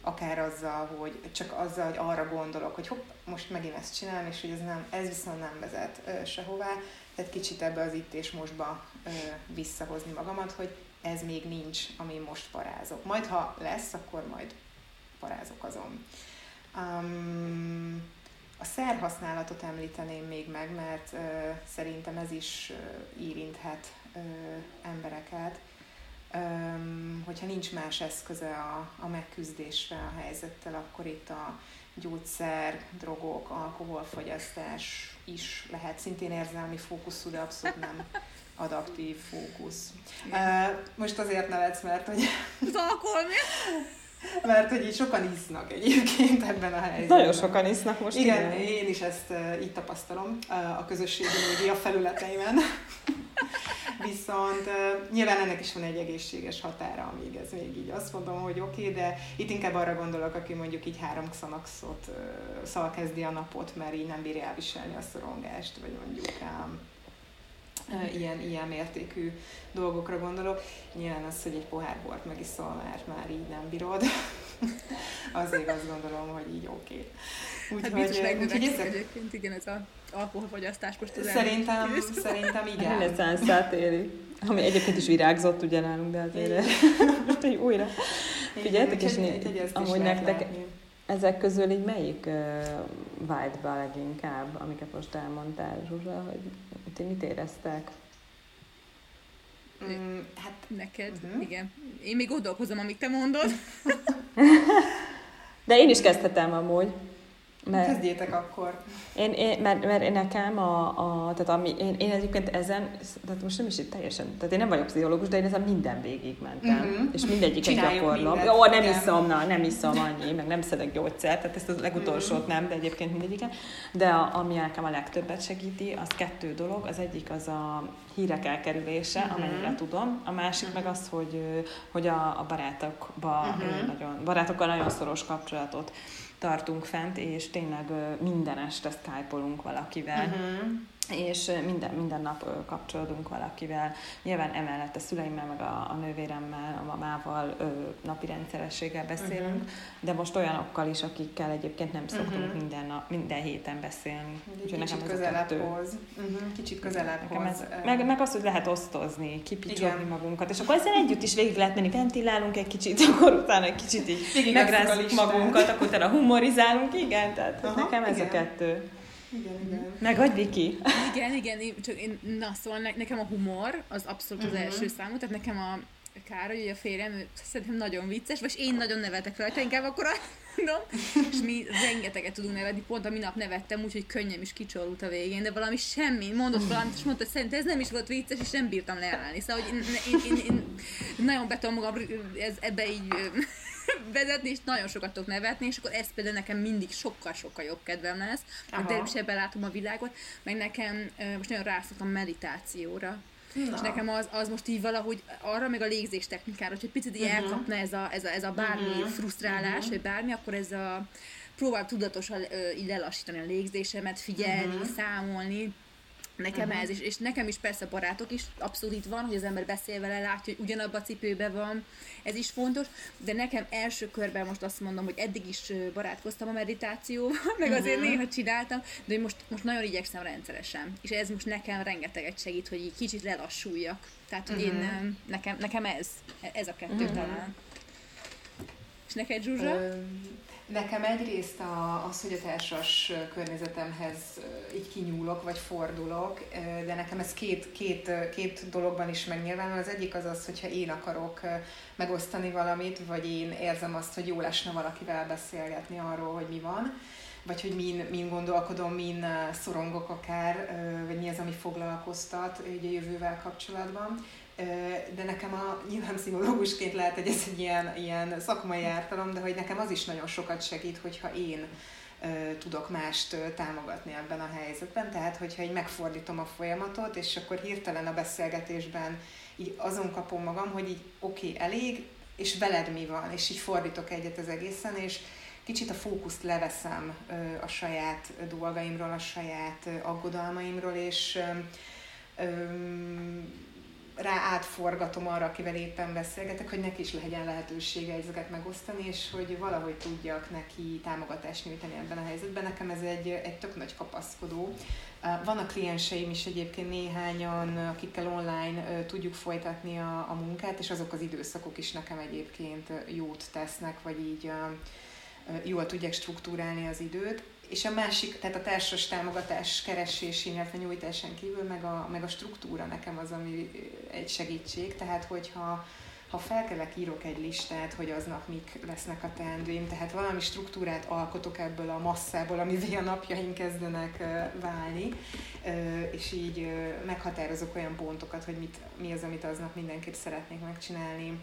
Akár azzal, hogy csak azzal, hogy arra gondolok, hogy hopp, most megint ezt csinálom, és hogy ez, nem, ez viszont nem vezet sehová. Tehát kicsit ebbe az itt és mostba visszahozni magamat, hogy ez még nincs, ami most parázok. Majd ha lesz, akkor majd parázok azon. Um, a szerhasználatot említeném még meg, mert uh, szerintem ez is uh, érinthet uh, embereket, um, hogyha nincs más eszköze a, a megküzdésre a helyzettel, akkor itt a gyógyszer, drogok, alkoholfogyasztás is lehet szintén érzelmi fókuszú, de abszolút nem adaptív fókusz. Uh, most azért nevetsz, mert hogy... Az alkohol miért? Mert hogy így sokan isznak egyébként ebben a helyzetben. Nagyon sokan isznak most. Igen, igen. Én is ezt uh, így tapasztalom uh, a közösségi média felületeimen. Viszont uh, nyilván ennek is van egy egészséges határa, amíg ez még így azt mondom, hogy oké, okay, de itt inkább arra gondolok, aki mondjuk így három xanaxot uh, szal kezdi a napot, mert így nem bírja elviselni a szorongást, vagy mondjuk... Um, Ilyen, ilyen mértékű dolgokra gondolok. Nyilván az, hogy egy pohár bort megiszol, már, már így nem bírod. Azért azt gondolom, hogy így oké. Okay. Hát biztos megdövekszik egyébként, igen, ez az alkoholfogyasztás most az Szerintem, szerintem igen. Reneszánszát éli. Ami egyébként is virágzott ugye nálunk, de azért most így újra. Figyeljetek, és amúgy nektek látni. Ezek közül így melyik uh, vágyba leginkább, amiket most elmondtál, Zsuzsa, hogy ti mit éreztek? Mm, hát neked, uh-huh. igen. Én még gondolkozom, amíg te mondod. De én is kezdhetem amúgy. Mert kezdjétek akkor. Én, én, mert, mert nekem a, a tehát ami, én, én egyébként ezen, tehát most nem is itt teljesen, tehát én nem vagyok pszichológus, de én ezen minden végig mentem, mm-hmm. és mindegyiket gyakorlom. Ó, nem igen. iszom, na, nem iszom annyi, meg nem szedek gyógyszert, tehát ezt a legutolsót nem, de egyébként mindegyiket. De a, ami nekem a legtöbbet segíti, az kettő dolog, az egyik az a hírek elkerülése, uh-huh. amennyire tudom. A másik uh-huh. meg az, hogy, hogy a, a barátokba uh-huh. nagyon, barátokkal nagyon szoros kapcsolatot tartunk fent, és tényleg minden este skype-olunk valakivel. Uh-huh. És minden, minden nap kapcsolódunk valakivel. Nyilván emellett a szüleimmel, meg a, a nővéremmel, a mamával ö, napi rendszerességgel beszélünk, uh-huh. de most olyanokkal is, akikkel egyébként nem szoktunk uh-huh. minden, nap, minden héten beszélni. Úgyhogy kicsit közelebbhoz. Uh-huh. Kicsit közelebbhoz. Meg, meg az, hogy lehet osztozni, kipicsolni magunkat, és akkor ezzel együtt is végig lehet menni, ventilálunk egy kicsit, akkor utána egy kicsit így megrázunk magunkat, akkor utána humorizálunk, igen, tehát aha, nekem igen. ez a kettő. Igen, igen. Meg vagy Viki. Igen, igen, én, csak én, na szóval ne, nekem a humor az abszolút az uh-huh. első számú, tehát nekem a Károly, hogy a férjem, szerintem nagyon vicces, vagy én nagyon nevetek rajta, inkább akkor mondom, és mi rengeteget tudunk nevetni, pont a minap nevettem, úgyhogy könnyem is kicsorult a végén, de valami semmi, mondott valamit, és mondta, hogy szerintem ez nem is volt vicces, és nem bírtam leállni, szóval hogy én, én, én, én nagyon beton magam ez, ebbe így... vezetni, és nagyon sokat tudok nevetni, és akkor ez például nekem mindig sokkal-sokkal jobb kedvem lesz, mert derűsebben látom a világot, meg nekem most nagyon rászoktam meditációra, na. És nekem az, az most így valahogy arra, meg a légzés technikára, hogyha picit így uh-huh. elkapna ez a, ez a, ez a bármi uh-huh. frusztrálás, uh-huh. vagy bármi, akkor ez a próbál tudatosan így lelassítani a légzésemet, figyelni, uh-huh. számolni, nekem uh-huh. ez, és, és nekem is persze barátok is abszolút itt van, hogy az ember beszél vele, látja, hogy ugyanabban a cipőben van, ez is fontos, de nekem első körben most azt mondom, hogy eddig is barátkoztam a meditációval, meg azért uh-huh. néha csináltam, de most, most nagyon igyekszem rendszeresen, és ez most nekem rengeteget segít, hogy így kicsit lelassuljak, tehát hogy uh-huh. én, nekem, nekem ez, ez a kettő uh-huh. talán. És neked, Zsuzsa? Uh-huh. Nekem egyrészt az, hogy a társas környezetemhez így kinyúlok, vagy fordulok, de nekem ez két, két, két dologban is megnyilvánul. Az egyik az az, hogyha én akarok megosztani valamit, vagy én érzem azt, hogy jól esne valakivel beszélgetni arról, hogy mi van, vagy hogy min, min gondolkodom, min szorongok akár, vagy mi az, ami foglalkoztat ugye, jövővel kapcsolatban. De nekem a, nyilván pszichológusként lehet, hogy ez egy ilyen, ilyen szakmai ártalom, de hogy nekem az is nagyon sokat segít, hogyha én ö, tudok mást támogatni ebben a helyzetben, tehát hogyha így megfordítom a folyamatot, és akkor hirtelen a beszélgetésben így azon kapom magam, hogy így oké, okay, elég, és veled mi van, és így fordítok egyet az egészen, és kicsit a fókuszt leveszem ö, a saját dolgaimról, a saját ö, aggodalmaimról, és ö, ö, rá átforgatom arra, akivel éppen beszélgetek, hogy neki is legyen lehetősége ezeket megosztani, és hogy valahogy tudjak neki támogatást nyújtani ebben a helyzetben. Nekem ez egy, egy tök nagy kapaszkodó. Van a klienseim is egyébként néhányan, akikkel online tudjuk folytatni a, a munkát, és azok az időszakok is nekem egyébként jót tesznek, vagy így jól tudják struktúrálni az időt. És a másik, tehát a társas támogatás keresésén, illetve nyújtásán kívül, meg a, meg a struktúra nekem az, ami egy segítség. Tehát, hogyha ha felkelek, írok egy listát, hogy aznap mik lesznek a teendőim, tehát valami struktúrát alkotok ebből a masszából, amivé a napjaim kezdenek válni, és így meghatározok olyan pontokat, hogy mit, mi az, amit aznap mindenképp szeretnék megcsinálni.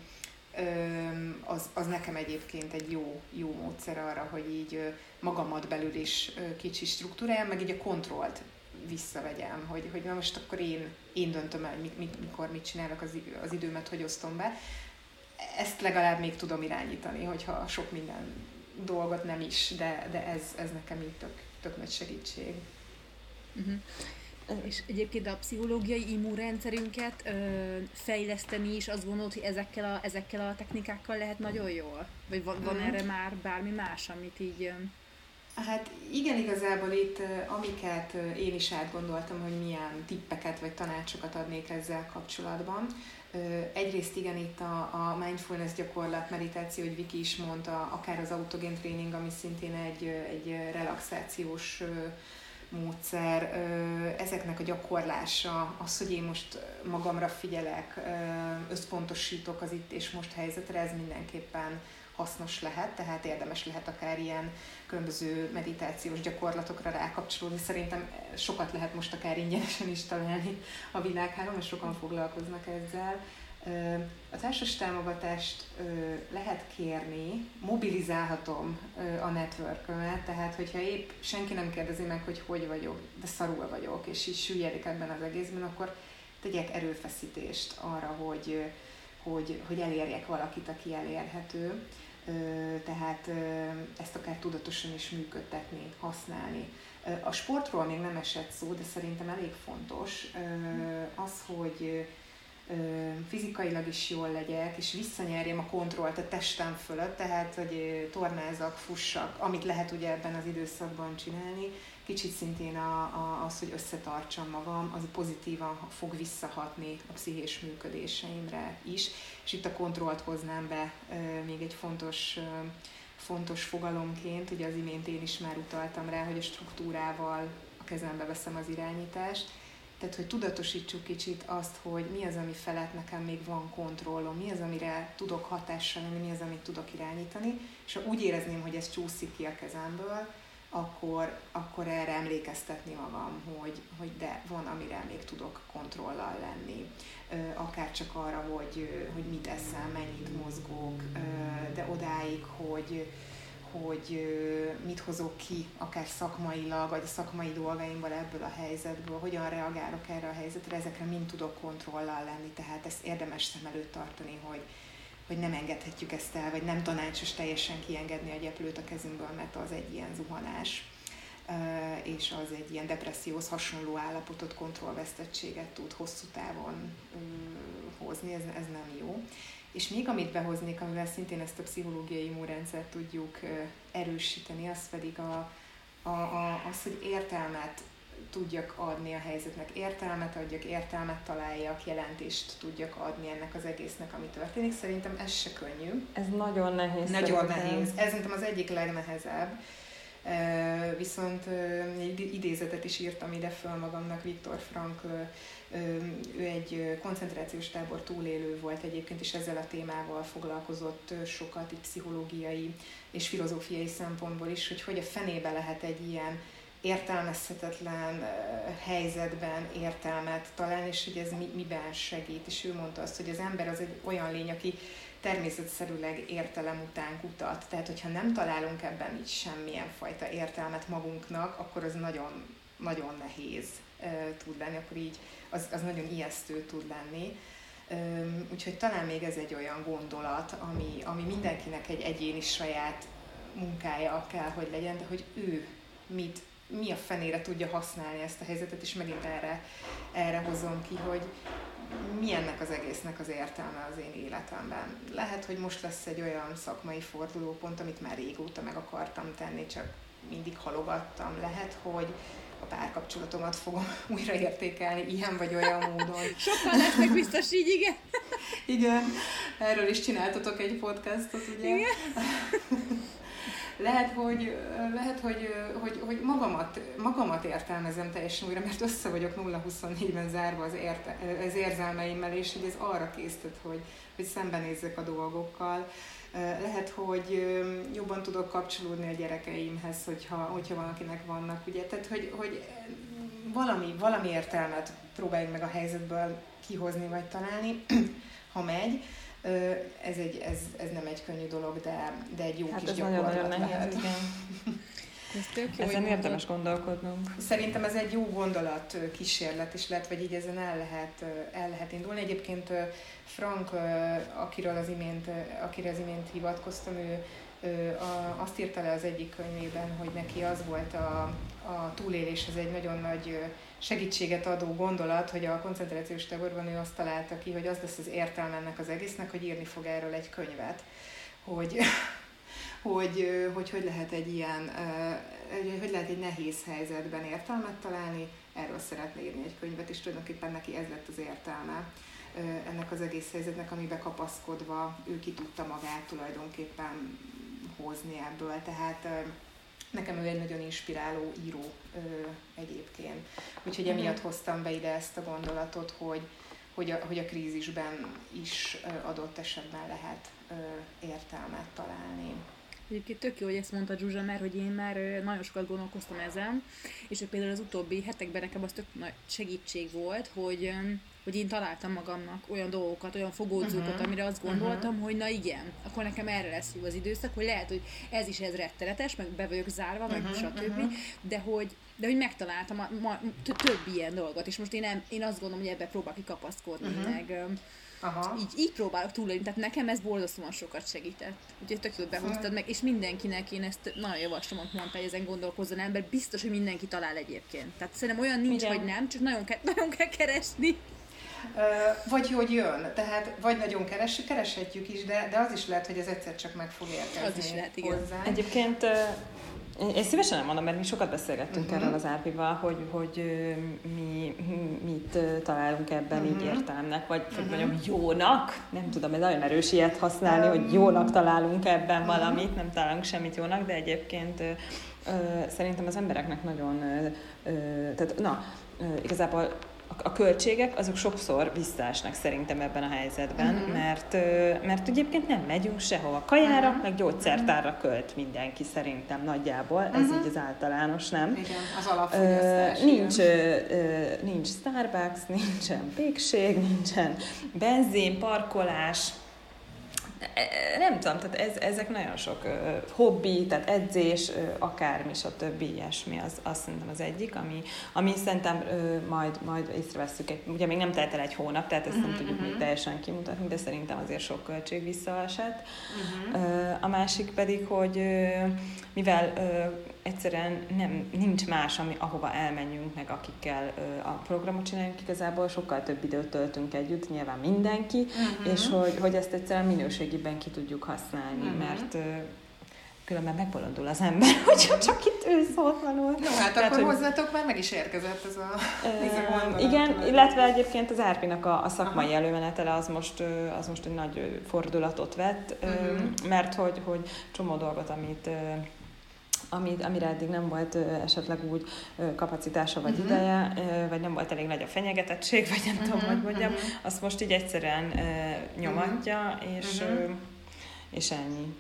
Az, az nekem egyébként egy jó, jó módszer arra, hogy így magamat belül is kicsi struktúráljam, meg így a kontrollt visszavegyem, hogy, hogy na most akkor én, én döntöm el, mit, mit, mikor mit csinálok az, az időmet, hogy osztom be. Ezt legalább még tudom irányítani, hogyha sok minden dolgot nem is, de, de ez, ez nekem így tök, tök nagy segítség. Uh-huh. És egyébként a pszichológiai immunrendszerünket fejleszteni is azt gondolod, hogy ezekkel a, ezekkel a technikákkal lehet nagyon jól? Vagy van, van erre már bármi más, amit így... Hát igen, igazából itt amiket én is átgondoltam, hogy milyen tippeket vagy tanácsokat adnék ezzel kapcsolatban. Egyrészt igen, itt a, a mindfulness gyakorlat, meditáció, hogy Viki is mondta, akár az autogén tréning, ami szintén egy, egy relaxációs módszer, ezeknek a gyakorlása, az, hogy én most magamra figyelek, összpontosítok az itt és most helyzetre, ez mindenképpen hasznos lehet, tehát érdemes lehet akár ilyen különböző meditációs gyakorlatokra rákapcsolódni. Szerintem sokat lehet most akár ingyenesen is találni a világhálón, és sokan foglalkoznak ezzel. A társas támogatást lehet kérni, mobilizálhatom a networkömet, tehát hogyha épp senki nem kérdezi meg, hogy hogy vagyok, de szarul vagyok, és így süllyedek ebben az egészben, akkor tegyek erőfeszítést arra, hogy, hogy, hogy elérjek valakit, aki elérhető. Tehát ezt akár tudatosan is működtetni, használni. A sportról még nem esett szó, de szerintem elég fontos az, hogy fizikailag is jól legyek, és visszanyerjem a kontrollt a testem fölött, tehát, hogy tornázak, fussak, amit lehet ugye ebben az időszakban csinálni. Kicsit szintén a, a, az, hogy összetartsam magam, az pozitívan fog visszahatni a pszichés működéseimre is. És itt a kontrollt hoznám be még egy fontos, fontos fogalomként, ugye az imént én is már utaltam rá, hogy a struktúrával a kezembe veszem az irányítást. Tehát, hogy tudatosítsuk kicsit azt, hogy mi az, ami felett nekem még van kontrollom, mi az, amire tudok hatással lenni, mi az, amit tudok irányítani, és ha úgy érezném, hogy ez csúszik ki a kezemből, akkor, akkor erre emlékeztetni magam, hogy, hogy de van, amire még tudok kontrollal lenni. Akár csak arra, hogy, hogy mit eszem, mennyit mozgok, de odáig, hogy... hogy mit hozok ki, akár szakmailag, vagy a szakmai dolgaimból ebből a helyzetből, hogyan reagálok erre a helyzetre, ezekre mind tudok kontrollal lenni, tehát ezt érdemes szem előtt tartani, hogy, hogy nem engedhetjük ezt el, vagy nem tanácsos teljesen kiengedni a gyeplőt a kezünkből, mert az egy ilyen zuhanás, és az egy ilyen depresszióhoz hasonló állapotot, kontrollvesztettséget tud hosszú távon hozni, ez, ez nem jó. És még amit behoznék, amivel szintén ezt a pszichológiai immunrendszert tudjuk erősíteni, az pedig a, a, a, az, hogy értelmet tudjak adni a helyzetnek, értelmet adjak, értelmet találjak, jelentést tudjak adni ennek az egésznek, ami történik. Szerintem ez se könnyű. Ez nagyon nehéz. Nagyon nehéz. Ez szerintem az egyik legnehezebb. Viszont egy idézetet is írtam ide föl magamnak, Viktor Frankl, ő egy koncentrációs tábor túlélő volt egyébként, és ezzel a témával foglalkozott sokat, így pszichológiai és filozófiai szempontból is, hogy hogy a fenébe lehet egy ilyen értelmezhetetlen helyzetben értelmet találni, és hogy ez mi, miben segít. És ő mondta azt, hogy az ember az egy olyan lény, aki természetszerűleg értelem után kutat. Tehát, hogyha nem találunk ebben így semmilyen fajta értelmet magunknak, akkor az nagyon, nagyon nehéz uh, tud lenni, akkor így az, az nagyon ijesztő tud lenni. Um, úgyhogy talán még ez egy olyan gondolat, ami, ami mindenkinek egy egyéni saját munkája kell, hogy legyen, de hogy ő mit, mi a fenére tudja használni ezt a helyzetet, és megint erre, erre hozom ki, hogy mi ennek az egésznek az értelme az én életemben. Lehet, hogy most lesz egy olyan szakmai fordulópont, amit már régóta meg akartam tenni, csak mindig halogattam. Lehet, hogy a párkapcsolatomat fogom újraértékelni ilyen vagy olyan módon. Sokan lesznek biztos így, igen. Igen, erről is csináltatok egy podcastot, ugye? Igen. Lehet, hogy, lehet hogy, hogy, hogy magamat, magamat értelmezem teljesen újra, mert össze vagyok nulla huszonnégyben zárva az, érte, az érzelmeimmel, és hogy ez arra késztet, hogy, hogy szembenézzek a dolgokkal. Lehet, hogy jobban tudok kapcsolódni a gyerekeimhez, hogyha, hogyha valakinek vannak, ugye? Tehát, hogy, hogy valami, valami értelmet próbáljuk meg a helyzetből kihozni vagy találni, ha megy. Ez, egy, ez, ez nem egy könnyű dolog, de, de egy jó hát kis gyakorlat nagyon lehet. Nehéz, igen. Ez tök jó, ezen érdemes gondolkodnunk. Szerintem ez egy jó gondolat kísérlet is lett, vagy így ezen el lehet, el lehet indulni. Egyébként Frank, akiről az imént, akire az imént hivatkoztam, ő, azt írta le az egyik könyvében, hogy neki az volt a, a túléléshez egy nagyon nagy segítséget adó gondolat, hogy a koncentrációs táborban ő azt találta ki, hogy az lesz az értelme ennek az egésznek, hogy írni fog erről egy könyvet, hogy hogy, hogy, hogy lehet egy ilyen, hogy lehet egy nehéz helyzetben értelmet találni, erről szeretne írni egy könyvet, és tulajdonképpen neki ez lett az értelme ennek az egész helyzetnek, amiben kapaszkodva ő ki tudta magát tulajdonképpen hozni ebből. Tehát nekem ő egy nagyon inspiráló író egyébként. Úgyhogy emiatt hoztam be ide ezt a gondolatot, hogy, hogy, a, hogy a krízisben is adott esetben lehet értelmet találni. Egyébként tök jó, hogy ezt mondta Zsuzsa, mert hogy én már nagyon sokat gondolkoztam ezen, és például az utóbbi hetekben nekem az tök nagy segítség volt, hogy, hogy én találtam magamnak olyan dolgokat, olyan fogódzókat, uh-huh. amire azt gondoltam, uh-huh. hogy na igen, akkor nekem erre lesz jó az időszak, hogy lehet, hogy ez is ez rettenetes, meg be vagyok zárva, meg uh-huh. stb. Uh-huh. De hogy de hogy megtaláltam a, ma, több ilyen dolgot, és most én, nem, én azt gondolom, hogy ebbe próbál kikapaszkodni, uh-huh. meg... Aha. Így, így próbálok túlélni, tehát nekem ez borzasztóan sokat segített. Úgyhogy tök jól behoztad meg, és mindenkinek én ezt nagyon javaslom, amit mondtál, hogy ezen gondolkozzon ember, biztos, hogy mindenki talál egyébként. Tehát szerintem olyan nincs, igen. hogy nem, csak nagyon, ke- nagyon kell keresni. Vagy hogy jön, tehát vagy nagyon keressük, kereshetjük is, de, de az is lehet, hogy ez egyszer csak meg fog érkezni. Az is lehet, igen. Hozzá. Egyébként én szívesen nem mondom, mert mi sokat beszélgettünk uh-huh. erről az Árpival, hogy, hogy mi mit találunk ebben uh-huh. így értelmnek, vagy uh-huh. mondjam, jónak, nem tudom, ez nagyon erős ilyet használni, uh-huh. hogy jónak találunk ebben uh-huh. valamit, nem találunk semmit jónak, de egyébként ö, szerintem az embereknek nagyon, ö, tehát na, ö, igazából a költségek azok sokszor visszaesnek szerintem ebben a helyzetben, uh-huh. mert, mert egyébként nem megyünk sehova. Kajára, uh-huh. meg gyógyszertárra költ mindenki szerintem nagyjából, uh-huh. ez így az általános, nem? Igen, az alapfogyasztás. Uh, nincs, uh, nincs Starbucks, nincsen pékség, nincsen benzin, parkolás, nem tudom, tehát ez, ezek nagyon sok uh, hobbi, tehát edzés, uh, akármi, stb. Ilyesmi, az, azt szerintem az egyik, ami, ami szerintem uh, majd, majd észrevesszük, egy, ugye még nem telt el egy hónap, tehát ezt nem uh-huh. tudjuk még teljesen kimutatni, de szerintem azért sok költség visszaesett. Uh-huh. Uh, a másik pedig, hogy uh, mivel uh, egyszerűen nem, nincs más, ami, ahova elmenjünk, meg akikkel uh, a programot csináljunk, igazából sokkal több időt töltünk együtt, nyilván mindenki, uh-huh. és hogy, hogy ezt egyszerűen minőségiben ki tudjuk használni, uh-huh. mert uh, különben megbolondul az ember, hogyha csak itt ősz otlanul. No, hát tehát, akkor hogy... hozzátok már meg is érkezett ez a, ez a gondolat. Igen, illetve egyébként az Árpinak a, a szakmai aha. előmenetele az most, az most egy nagy fordulatot vett, uh-huh. mert hogy, hogy csomó dolgot, amit... Amit, amire eddig nem volt ö, esetleg úgy ö, kapacitása vagy uh-huh. ideje, ö, vagy nem volt elég nagy a fenyegetettség, vagy nem uh-huh, tudom, hogy mondjam, uh-huh. azt most így egyszerűen ö, nyomatja, uh-huh. és, uh-huh. Ö, és ennyi.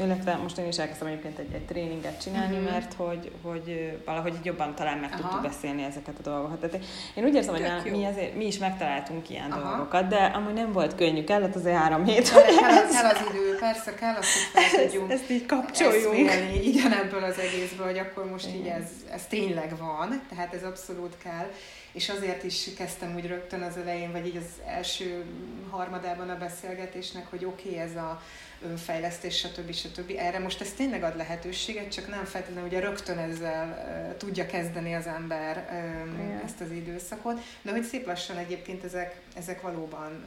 Illetve most én is elkezdtem egyébként egy, egy tréninget csinálni, uh-huh. mert hogy, hogy valahogy jobban talán meg aha. tudtuk beszélni ezeket a dolgokat. Tehát én úgy érzem, tök hogy mi, azért, mi is megtaláltunk ilyen aha. dolgokat, de amúgy nem volt könnyű, kellett azért három hét. Kell, kell az idő, persze kell, azt hogy fel tudjunk ezt, ezt így kapcsoljunk. Eszmélni, igen, ebből az egészből, hogy akkor most igen. így ez, ez tényleg van, tehát ez abszolút kell. És azért is kezdtem úgy rögtön az elején, vagy így az első harmadában a beszélgetésnek, hogy oké, okay, ez a önfejlesztés, stb. Stb. Erre most ez tényleg ad lehetőséget, csak nem feltétlenül, hogy rögtön ezzel tudja kezdeni az ember igen. ezt az időszakot. De hogy szép lassan egyébként ezek, ezek valóban,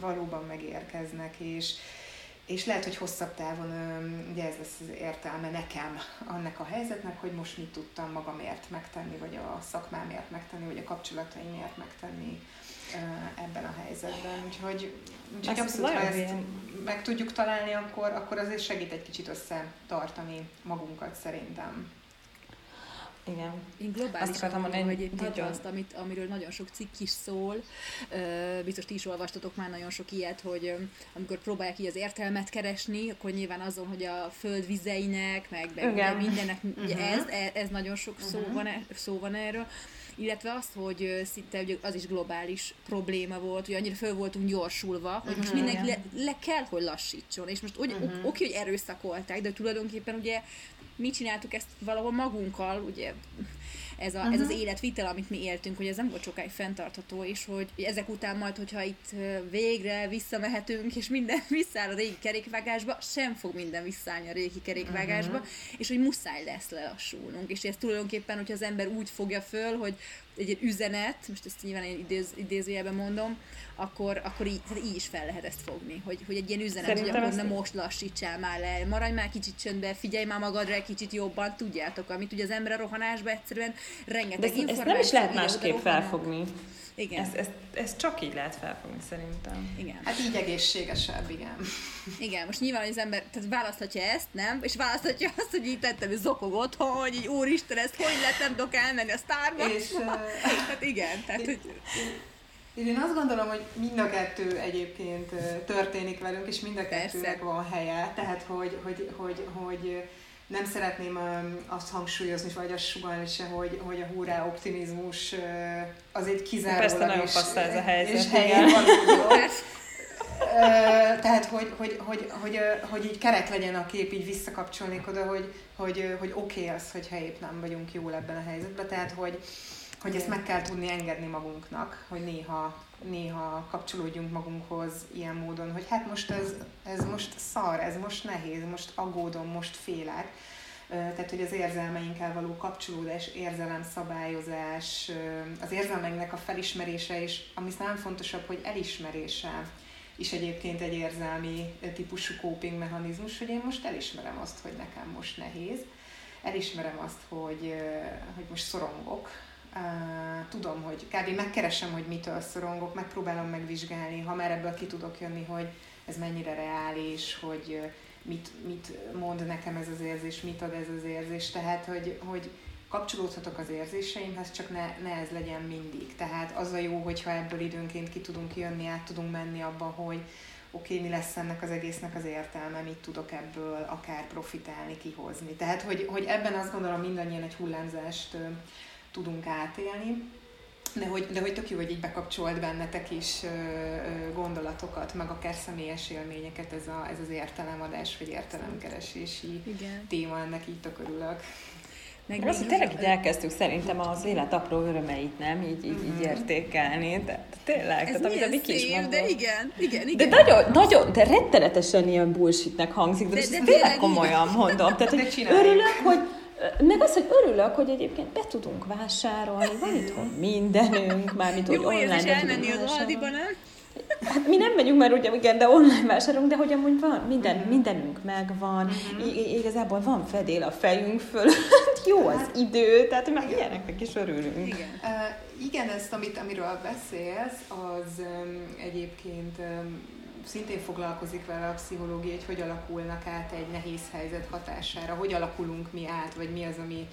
valóban megérkeznek, és És lehet, hogy hosszabb távon ugye ez lesz az értelme nekem annak a helyzetnek, hogy most mit tudtam magamért megtenni, vagy a szakmámért megtenni, vagy a kapcsolataimért megtenni ebben a helyzetben. Úgyhogy, úgyhogy abszolút, ha ezt ilyen. meg tudjuk találni, akkor, akkor azért segít egy kicsit összetartani magunkat szerintem. Igen. Én globálisan mondom, hogy épp azt, amit, amiről nagyon sok cikk is szól, biztos ti is olvastatok már nagyon sok ilyet, hogy amikor próbálják így az értelmet keresni, akkor nyilván azon, hogy a föld vizeinek, meg, meg mindennek, uh-huh. ez, ez nagyon sok uh-huh. szó, van, szó van erről. Illetve azt, hogy szinte ugye az is globális probléma volt, hogy annyira föl voltunk gyorsulva, hogy uh-huh, most mindenki le, le kell, hogy lassítson. És most uh-huh. oké, ok, hogy erőszakolták, de tulajdonképpen ugye mi csináltuk ezt valahol magunkkal, ugye ez, a, uh-huh. ez az életvitel, amit mi éltünk, hogy ez nem volt sokáig fenntartható, és hogy ezek után majd, hogyha itt végre visszamehetünk, és minden visszáll a régi kerékvágásba, sem fog minden visszállni a régi kerékvágásba, uh-huh. és hogy muszáj lesz lelassulnunk. És ez tulajdonképpen, hogyha az ember úgy fogja föl, hogy egy üzenet, most ezt nyilván én idéz, idézőjelben mondom, akkor, akkor így, így is fel lehet ezt fogni, hogy, hogy egy ilyen üzenet, szerintem hogy akkor most lassítsál már le, maradj már kicsit csöndbe, figyelj már magadra egy kicsit jobban, tudjátok, amit ugye az ember a rohanásba egyszerűen rengeteg információ. De ezt nem is lehet másképp felfogni. Igen. Ezt, ezt, ezt csak így lehet felfogni, szerintem. Igen. Hát így egészségesebb, igen. Igen, most nyilván, hogy az ember tehát választhatja ezt, nem? És választhatja azt, hogy így tettem, hogy zokog otthon, hogy így úristen, ezt hogy lett, nem tudok elmenni a Starbucksba. Hát igen, tehát hogy... És én azt gondolom, hogy mind a kettő egyébként történik velünk, és mind a kettőnek van helye, tehát hogy, hogy, hogy, hogy nem szeretném azt hangsúlyozni, vagy azt sugallni se, hogy, hogy a hurrá optimizmus az egy kizárólag is, és helyen van. Tehát, hogy, hogy, hogy, hogy, hogy így kerek legyen a kép, így visszakapcsolnék oda, hogy, hogy, hogy oké az, hogyha épp nem vagyunk jól ebben a helyzetben, tehát, hogy hogy ezt meg kell tudni engedni magunknak, hogy néha, néha kapcsolódjunk magunkhoz ilyen módon, hogy hát most ez, ez most szar, ez most nehéz, most aggódom, most félek. Tehát, hogy az érzelmeinkkel való kapcsolódás, érzelemszabályozás, az érzelmeinknek a felismerése, és ami számomra fontosabb, hogy elismerése is egyébként egy érzelmi típusú coping mechanizmus, hogy én most elismerem azt, hogy nekem most nehéz, elismerem azt, hogy, hogy most szorongok, Uh, tudom, hogy kb. Megkeresem, hogy mitől szorongok, megpróbálom megvizsgálni, ha már ebből ki tudok jönni, hogy ez mennyire reális, hogy mit, mit mond nekem ez az érzés, mit ad ez az érzés, tehát, hogy, hogy kapcsolódhatok az érzéseimhez, csak ne, ne ez legyen mindig. Tehát az a jó, hogyha ebből időnként ki tudunk jönni, át tudunk menni abba, hogy oké, okay, mi lesz ennek az egésznek az értelme, mit tudok ebből akár profitálni, kihozni. Tehát, hogy, hogy ebben azt gondolom mindannyian egy hullámzást tudunk átélni, de hogy, de hogy tök jó, hogy így bekapcsolt bennetek is ö, ö, gondolatokat, meg akár személyes élményeket ez, a, ez az értelemadás, vagy értelemkeresési igen. téma, ennek így tök örülök. Meg azt, hogy tényleg így elkezdtük szerintem az élet apró örömeit, nem? Így, így, így értékelni. De, tényleg, ez tehát amit a Viki is mondott. De igen, igen, igen. De nagyon, nagyon, de rettenetesen ilyen bullshitnek hangzik, de, de, de tényleg komolyan mondom. Tehát, hogy örülök, hogy meg az, hogy örülök, hogy egyébként be tudunk vásárolni, van itthon mindenünk, mármint, hogy jó, online be elmenni az Aldiba, nem? Hát mi nem megyünk már, ugye, igen, de online vásárolunk, de hogy amúgy van, minden, mm. mindenünk megvan, mm-hmm. I- igazából van fedél a fejünk fölött, jó az idő, tehát már igen. ilyeneknek is örülünk. Igen, uh, igen ezt, amit, amiről beszélsz, az um, egyébként... Um, szintén foglalkozik vele a pszichológia, hogy hogy alakulnak át egy nehéz helyzet hatására, hogy alakulunk mi át, vagy mi az, ami,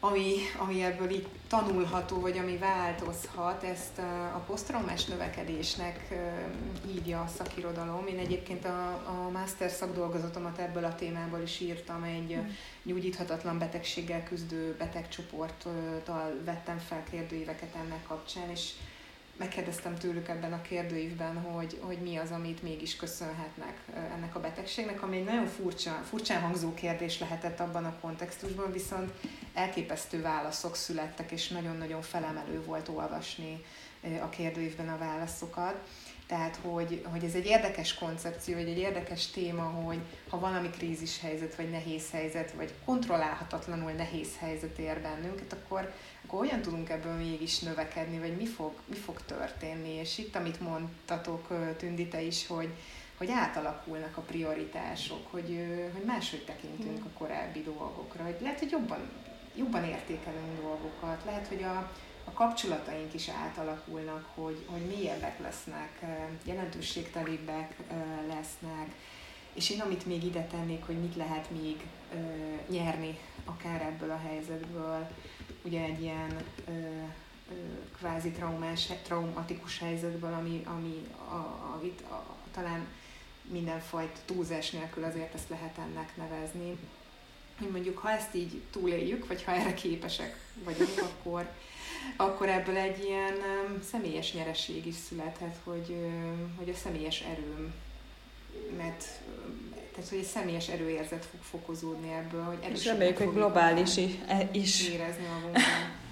ami, ami ebből így tanulható, vagy ami változhat. Ezt a posztraumás növekedésnek írja a szakirodalom. Én egyébként a, a master szakdolgozatomat ebből a témából is írtam, egy gyógyíthatatlan betegséggel küzdő betegcsoporttal vettem fel kérdőíveket ennek kapcsán, és megkérdeztem tőlük ebben a kérdőívben, hogy, hogy mi az, amit mégis köszönhetnek ennek a betegségnek, ami egy nagyon furcsa, furcsán hangzó kérdés lehetett abban a kontextusban, viszont elképesztő válaszok születtek, és nagyon-nagyon felemelő volt olvasni a kérdőívben a válaszokat. Tehát, hogy, hogy ez egy érdekes koncepció, vagy egy érdekes téma, hogy ha valami krízis helyzet, vagy nehéz helyzet, vagy kontrollálhatatlanul nehéz helyzet ér bennünket, akkor, akkor hogyan tudunk ebből mégis növekedni, vagy mi fog, mi fog történni. És itt, amit mondtatok, Tündi, te is, hogy, hogy átalakulnak a prioritások, hogy, hogy máshogy tekintünk a korábbi dolgokra, hogy lehet, hogy jobban, jobban értékelünk dolgokat, lehet, hogy a... a kapcsolataink is átalakulnak, hogy, hogy mélyebbek lesznek, jelentőségtelibbek lesznek, és én amit még ide tennék, hogy mit lehet még nyerni akár ebből a helyzetből, ugye egy ilyen kvázi traumás, traumatikus helyzetből, ami, ami a, a, a, a, talán mindenfajta túlzás nélkül azért ezt lehet ennek nevezni. Hogy mondjuk, ha ezt így túléljük, vagy ha erre képesek vagyunk, akkor, akkor ebből egy ilyen személyes nyereség is születhet, hogy, hogy a személyes erőmet Tehát, hogy egy személyes erőérzet fog fokozódni ebből, hogy erősebben fogjuk globális is érezni magunkban.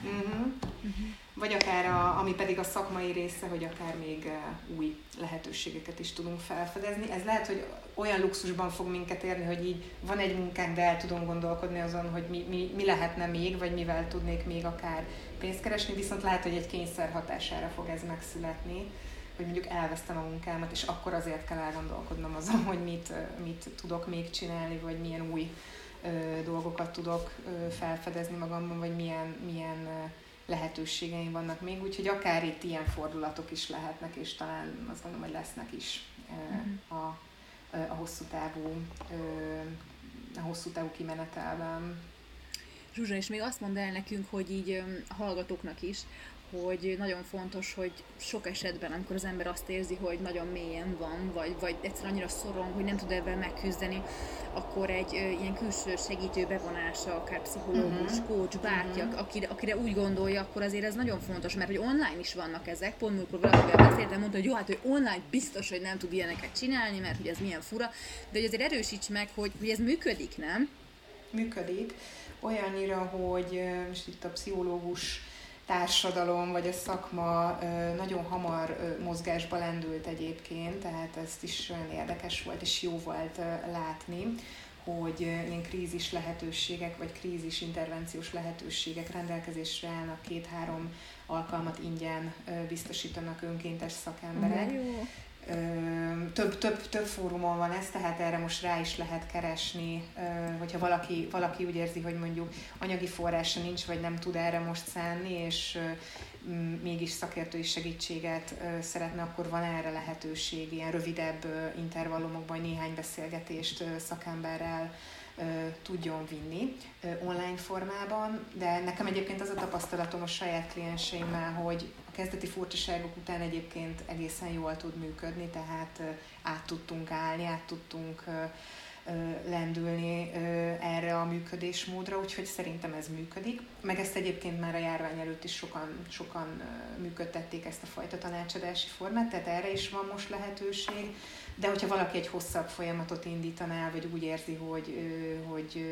Uh-huh. Uh-huh. Vagy akár, a, ami pedig a szakmai része, hogy akár még új lehetőségeket is tudunk felfedezni. Ez lehet, hogy olyan luxusban fog minket érni, hogy így van egy munkánk, de el tudom gondolkodni azon, hogy mi, mi, mi lehetne még, vagy mivel tudnék még akár pénzt keresni, viszont lehet, hogy egy kényszer hatására fog ez megszületni, hogy mondjuk elvesztem a munkámat, és akkor azért kell elgondolkodnom azon, hogy mit, mit tudok még csinálni, vagy milyen új ö, dolgokat tudok ö, felfedezni magamban, vagy milyen, milyen ö, lehetőségeim vannak még, úgyhogy akár itt ilyen fordulatok is lehetnek, és talán azt gondolom, hogy lesznek is ö, a, ö, a hosszú távú, ö, a hosszú távú kimenetelben. Zsuzsa, és még azt mondd el nekünk, hogy így a hallgatóknak is, hogy nagyon fontos, hogy sok esetben, amikor az ember azt érzi, hogy nagyon mélyen van, vagy, vagy egyszerűen annyira szorong, hogy nem tud ebben megküzdeni, akkor egy ö, ilyen külső segítő bevonása, akár pszichológus, uh-huh. coach, bárki, uh-huh. akire, akire úgy gondolja, akkor azért ez nagyon fontos, mert hogy online is vannak ezek. Pont múltkor valakivel beszéltem, mondta, hogy jó, hát ő online biztos, hogy nem tud ilyeneket csinálni, mert hogy ez milyen fura, de hogy azért erősíts meg, hogy, hogy ez működik, nem? Működik. Olyannyira, hogy most itt a pszichológus társadalom, vagy a szakma nagyon hamar mozgásba lendült egyébként, tehát ezt is olyan érdekes volt, és jó volt látni, hogy ilyen krízis lehetőségek, vagy krízis intervenciós lehetőségek rendelkezésre állnak, két-három alkalmat ingyen biztosítanak önkéntes szakemberek. Több, több, több fórumon van ez, tehát erre most rá is lehet keresni, hogyha valaki, valaki úgy érzi, hogy mondjuk anyagi forrása nincs, vagy nem tud erre most szánni, és mégis szakértői segítséget szeretne, akkor van erre lehetőség, ilyen rövidebb intervallumokban néhány beszélgetést szakemberrel tudjon vinni online formában, de nekem egyébként az a tapasztalatom a saját klienseimmel, hogy a kezdeti furcsaságok után egyébként egészen jól tud működni, tehát át tudtunk állni, át tudtunk lendülni erre a működésmódra, úgyhogy szerintem ez működik. Meg ezt egyébként már a járvány előtt is sokan, sokan működtették, ezt a fajta tanácsadási formát, tehát erre is van most lehetőség. De hogyha valaki egy hosszabb folyamatot indítaná, vagy úgy érzi, hogy, hogy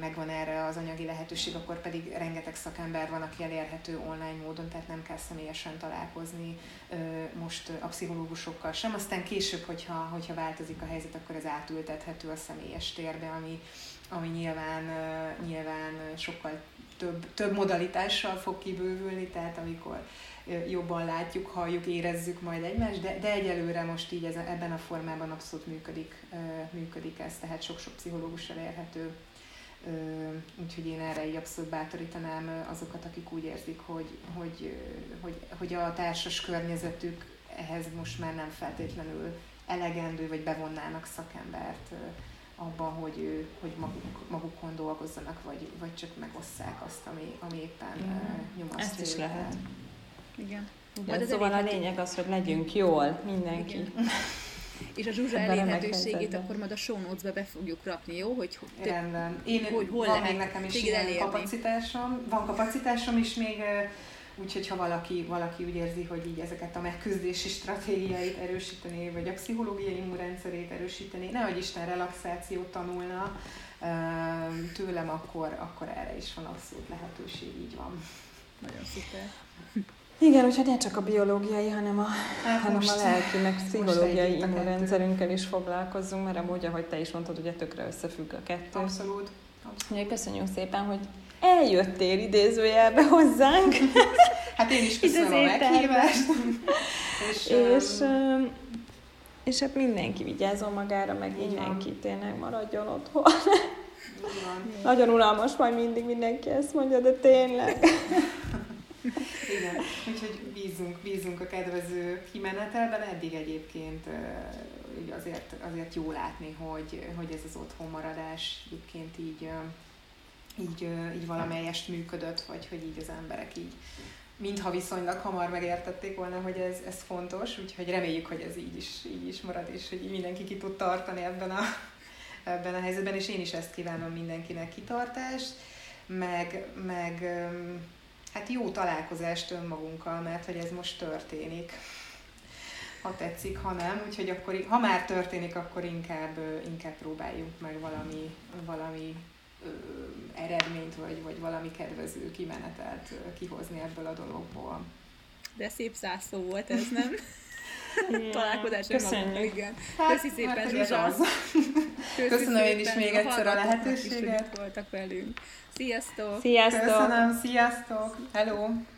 megvan erre az anyagi lehetőség, akkor pedig rengeteg szakember van, aki elérhető online módon, tehát nem kell személyesen találkozni most a pszichológusokkal sem. Aztán később, hogyha, hogyha változik a helyzet, akkor ez átültethető a személyes térbe, ami, ami nyilván, nyilván sokkal több, több modalitással fog kibővülni, tehát amikor jobban látjuk, halljuk, érezzük majd egymást, de, de egyelőre most így ez, ebben a formában abszolút működik, működik ez, tehát sok-sok pszichológus elérhető. Úgyhogy én erre így abszolút bátorítanám azokat, akik úgy érzik, hogy, hogy, hogy, hogy a társas környezetük ehhez most már nem feltétlenül elegendő, vagy bevonnának szakembert abban, hogy, hogy maguk, magukon dolgozzanak, vagy, vagy csak megosszák azt, ami, ami éppen mm. nyomasztó. Ez is lehet. Igen. De szóval a lényeg az, hogy legyünk jól, mindenki. Igen. És a Zsuzsa elérhetőségét akkor majd a show notes-be be fogjuk rakni, jó? Hogy, te, rendben. Én, hogy hol van még nekem is ilyen kapacitásom, van kapacitásom is még, úgyhogy ha valaki, valaki úgy érzi, hogy így ezeket a megküzdési stratégiáit erősíteni, vagy a pszichológiai immunrendszerét erősíteni, nehogy Isten relaxációt tanulna tőlem, akkor, akkor erre is van abszolút lehetőség, így van. Nagyon szuper. Igen, úgyhogy nem csak a biológiai, hanem a, hát hanem most, a lelki, meg pszichológiai immunrendszerünkkel is foglalkozzunk, mert amúgy, ahogy te is mondtad, ugye tökre összefügg a kettő. Abszolút. Abszolút. Köszönjük szépen, hogy eljöttél idézőjelbe hozzánk. Hát én is köszönöm a meghívást. és, és, um, és hát mindenki vigyázzon magára, meg mindenki tényleg maradjon otthon. Nagyon unalmas majd mindig mindenki ezt mondja, de tényleg... Igen, úgyhogy bízunk, bízunk a kedvező kimenetelben. Eddig egyébként azért, azért jó látni, hogy, hogy ez az otthonmaradás egyébként így, így, így valamelyest működött, vagy hogy így az emberek így, mintha viszonylag hamar megértették volna, hogy ez, ez fontos, úgyhogy reméljük, hogy ez így is, így is marad, és hogy mindenki ki tud tartani ebben a, ebben a helyzetben, és én is ezt kívánom mindenkinek, kitartást, meg... meg Hát jó találkozást önmagunkkal, mert hogy ez most történik. ha tetszik, ha nem, úgyhogy akkor, ha már történik, akkor inkább, inkább próbáljuk meg valami, valami ö, eredményt, vagy, vagy valami kedvező kimenetelt kihozni ebből a dologból. De szép zárszó volt ez, nem? Találkozás önmagunk, igen. Hát, köszi szépen, Zsuzsa. Köszönöm én is még egyszer a lehetőséget. Voltak velünk. Sziasztok! Sziasztok! Köszönöm, sziasztok! Hello!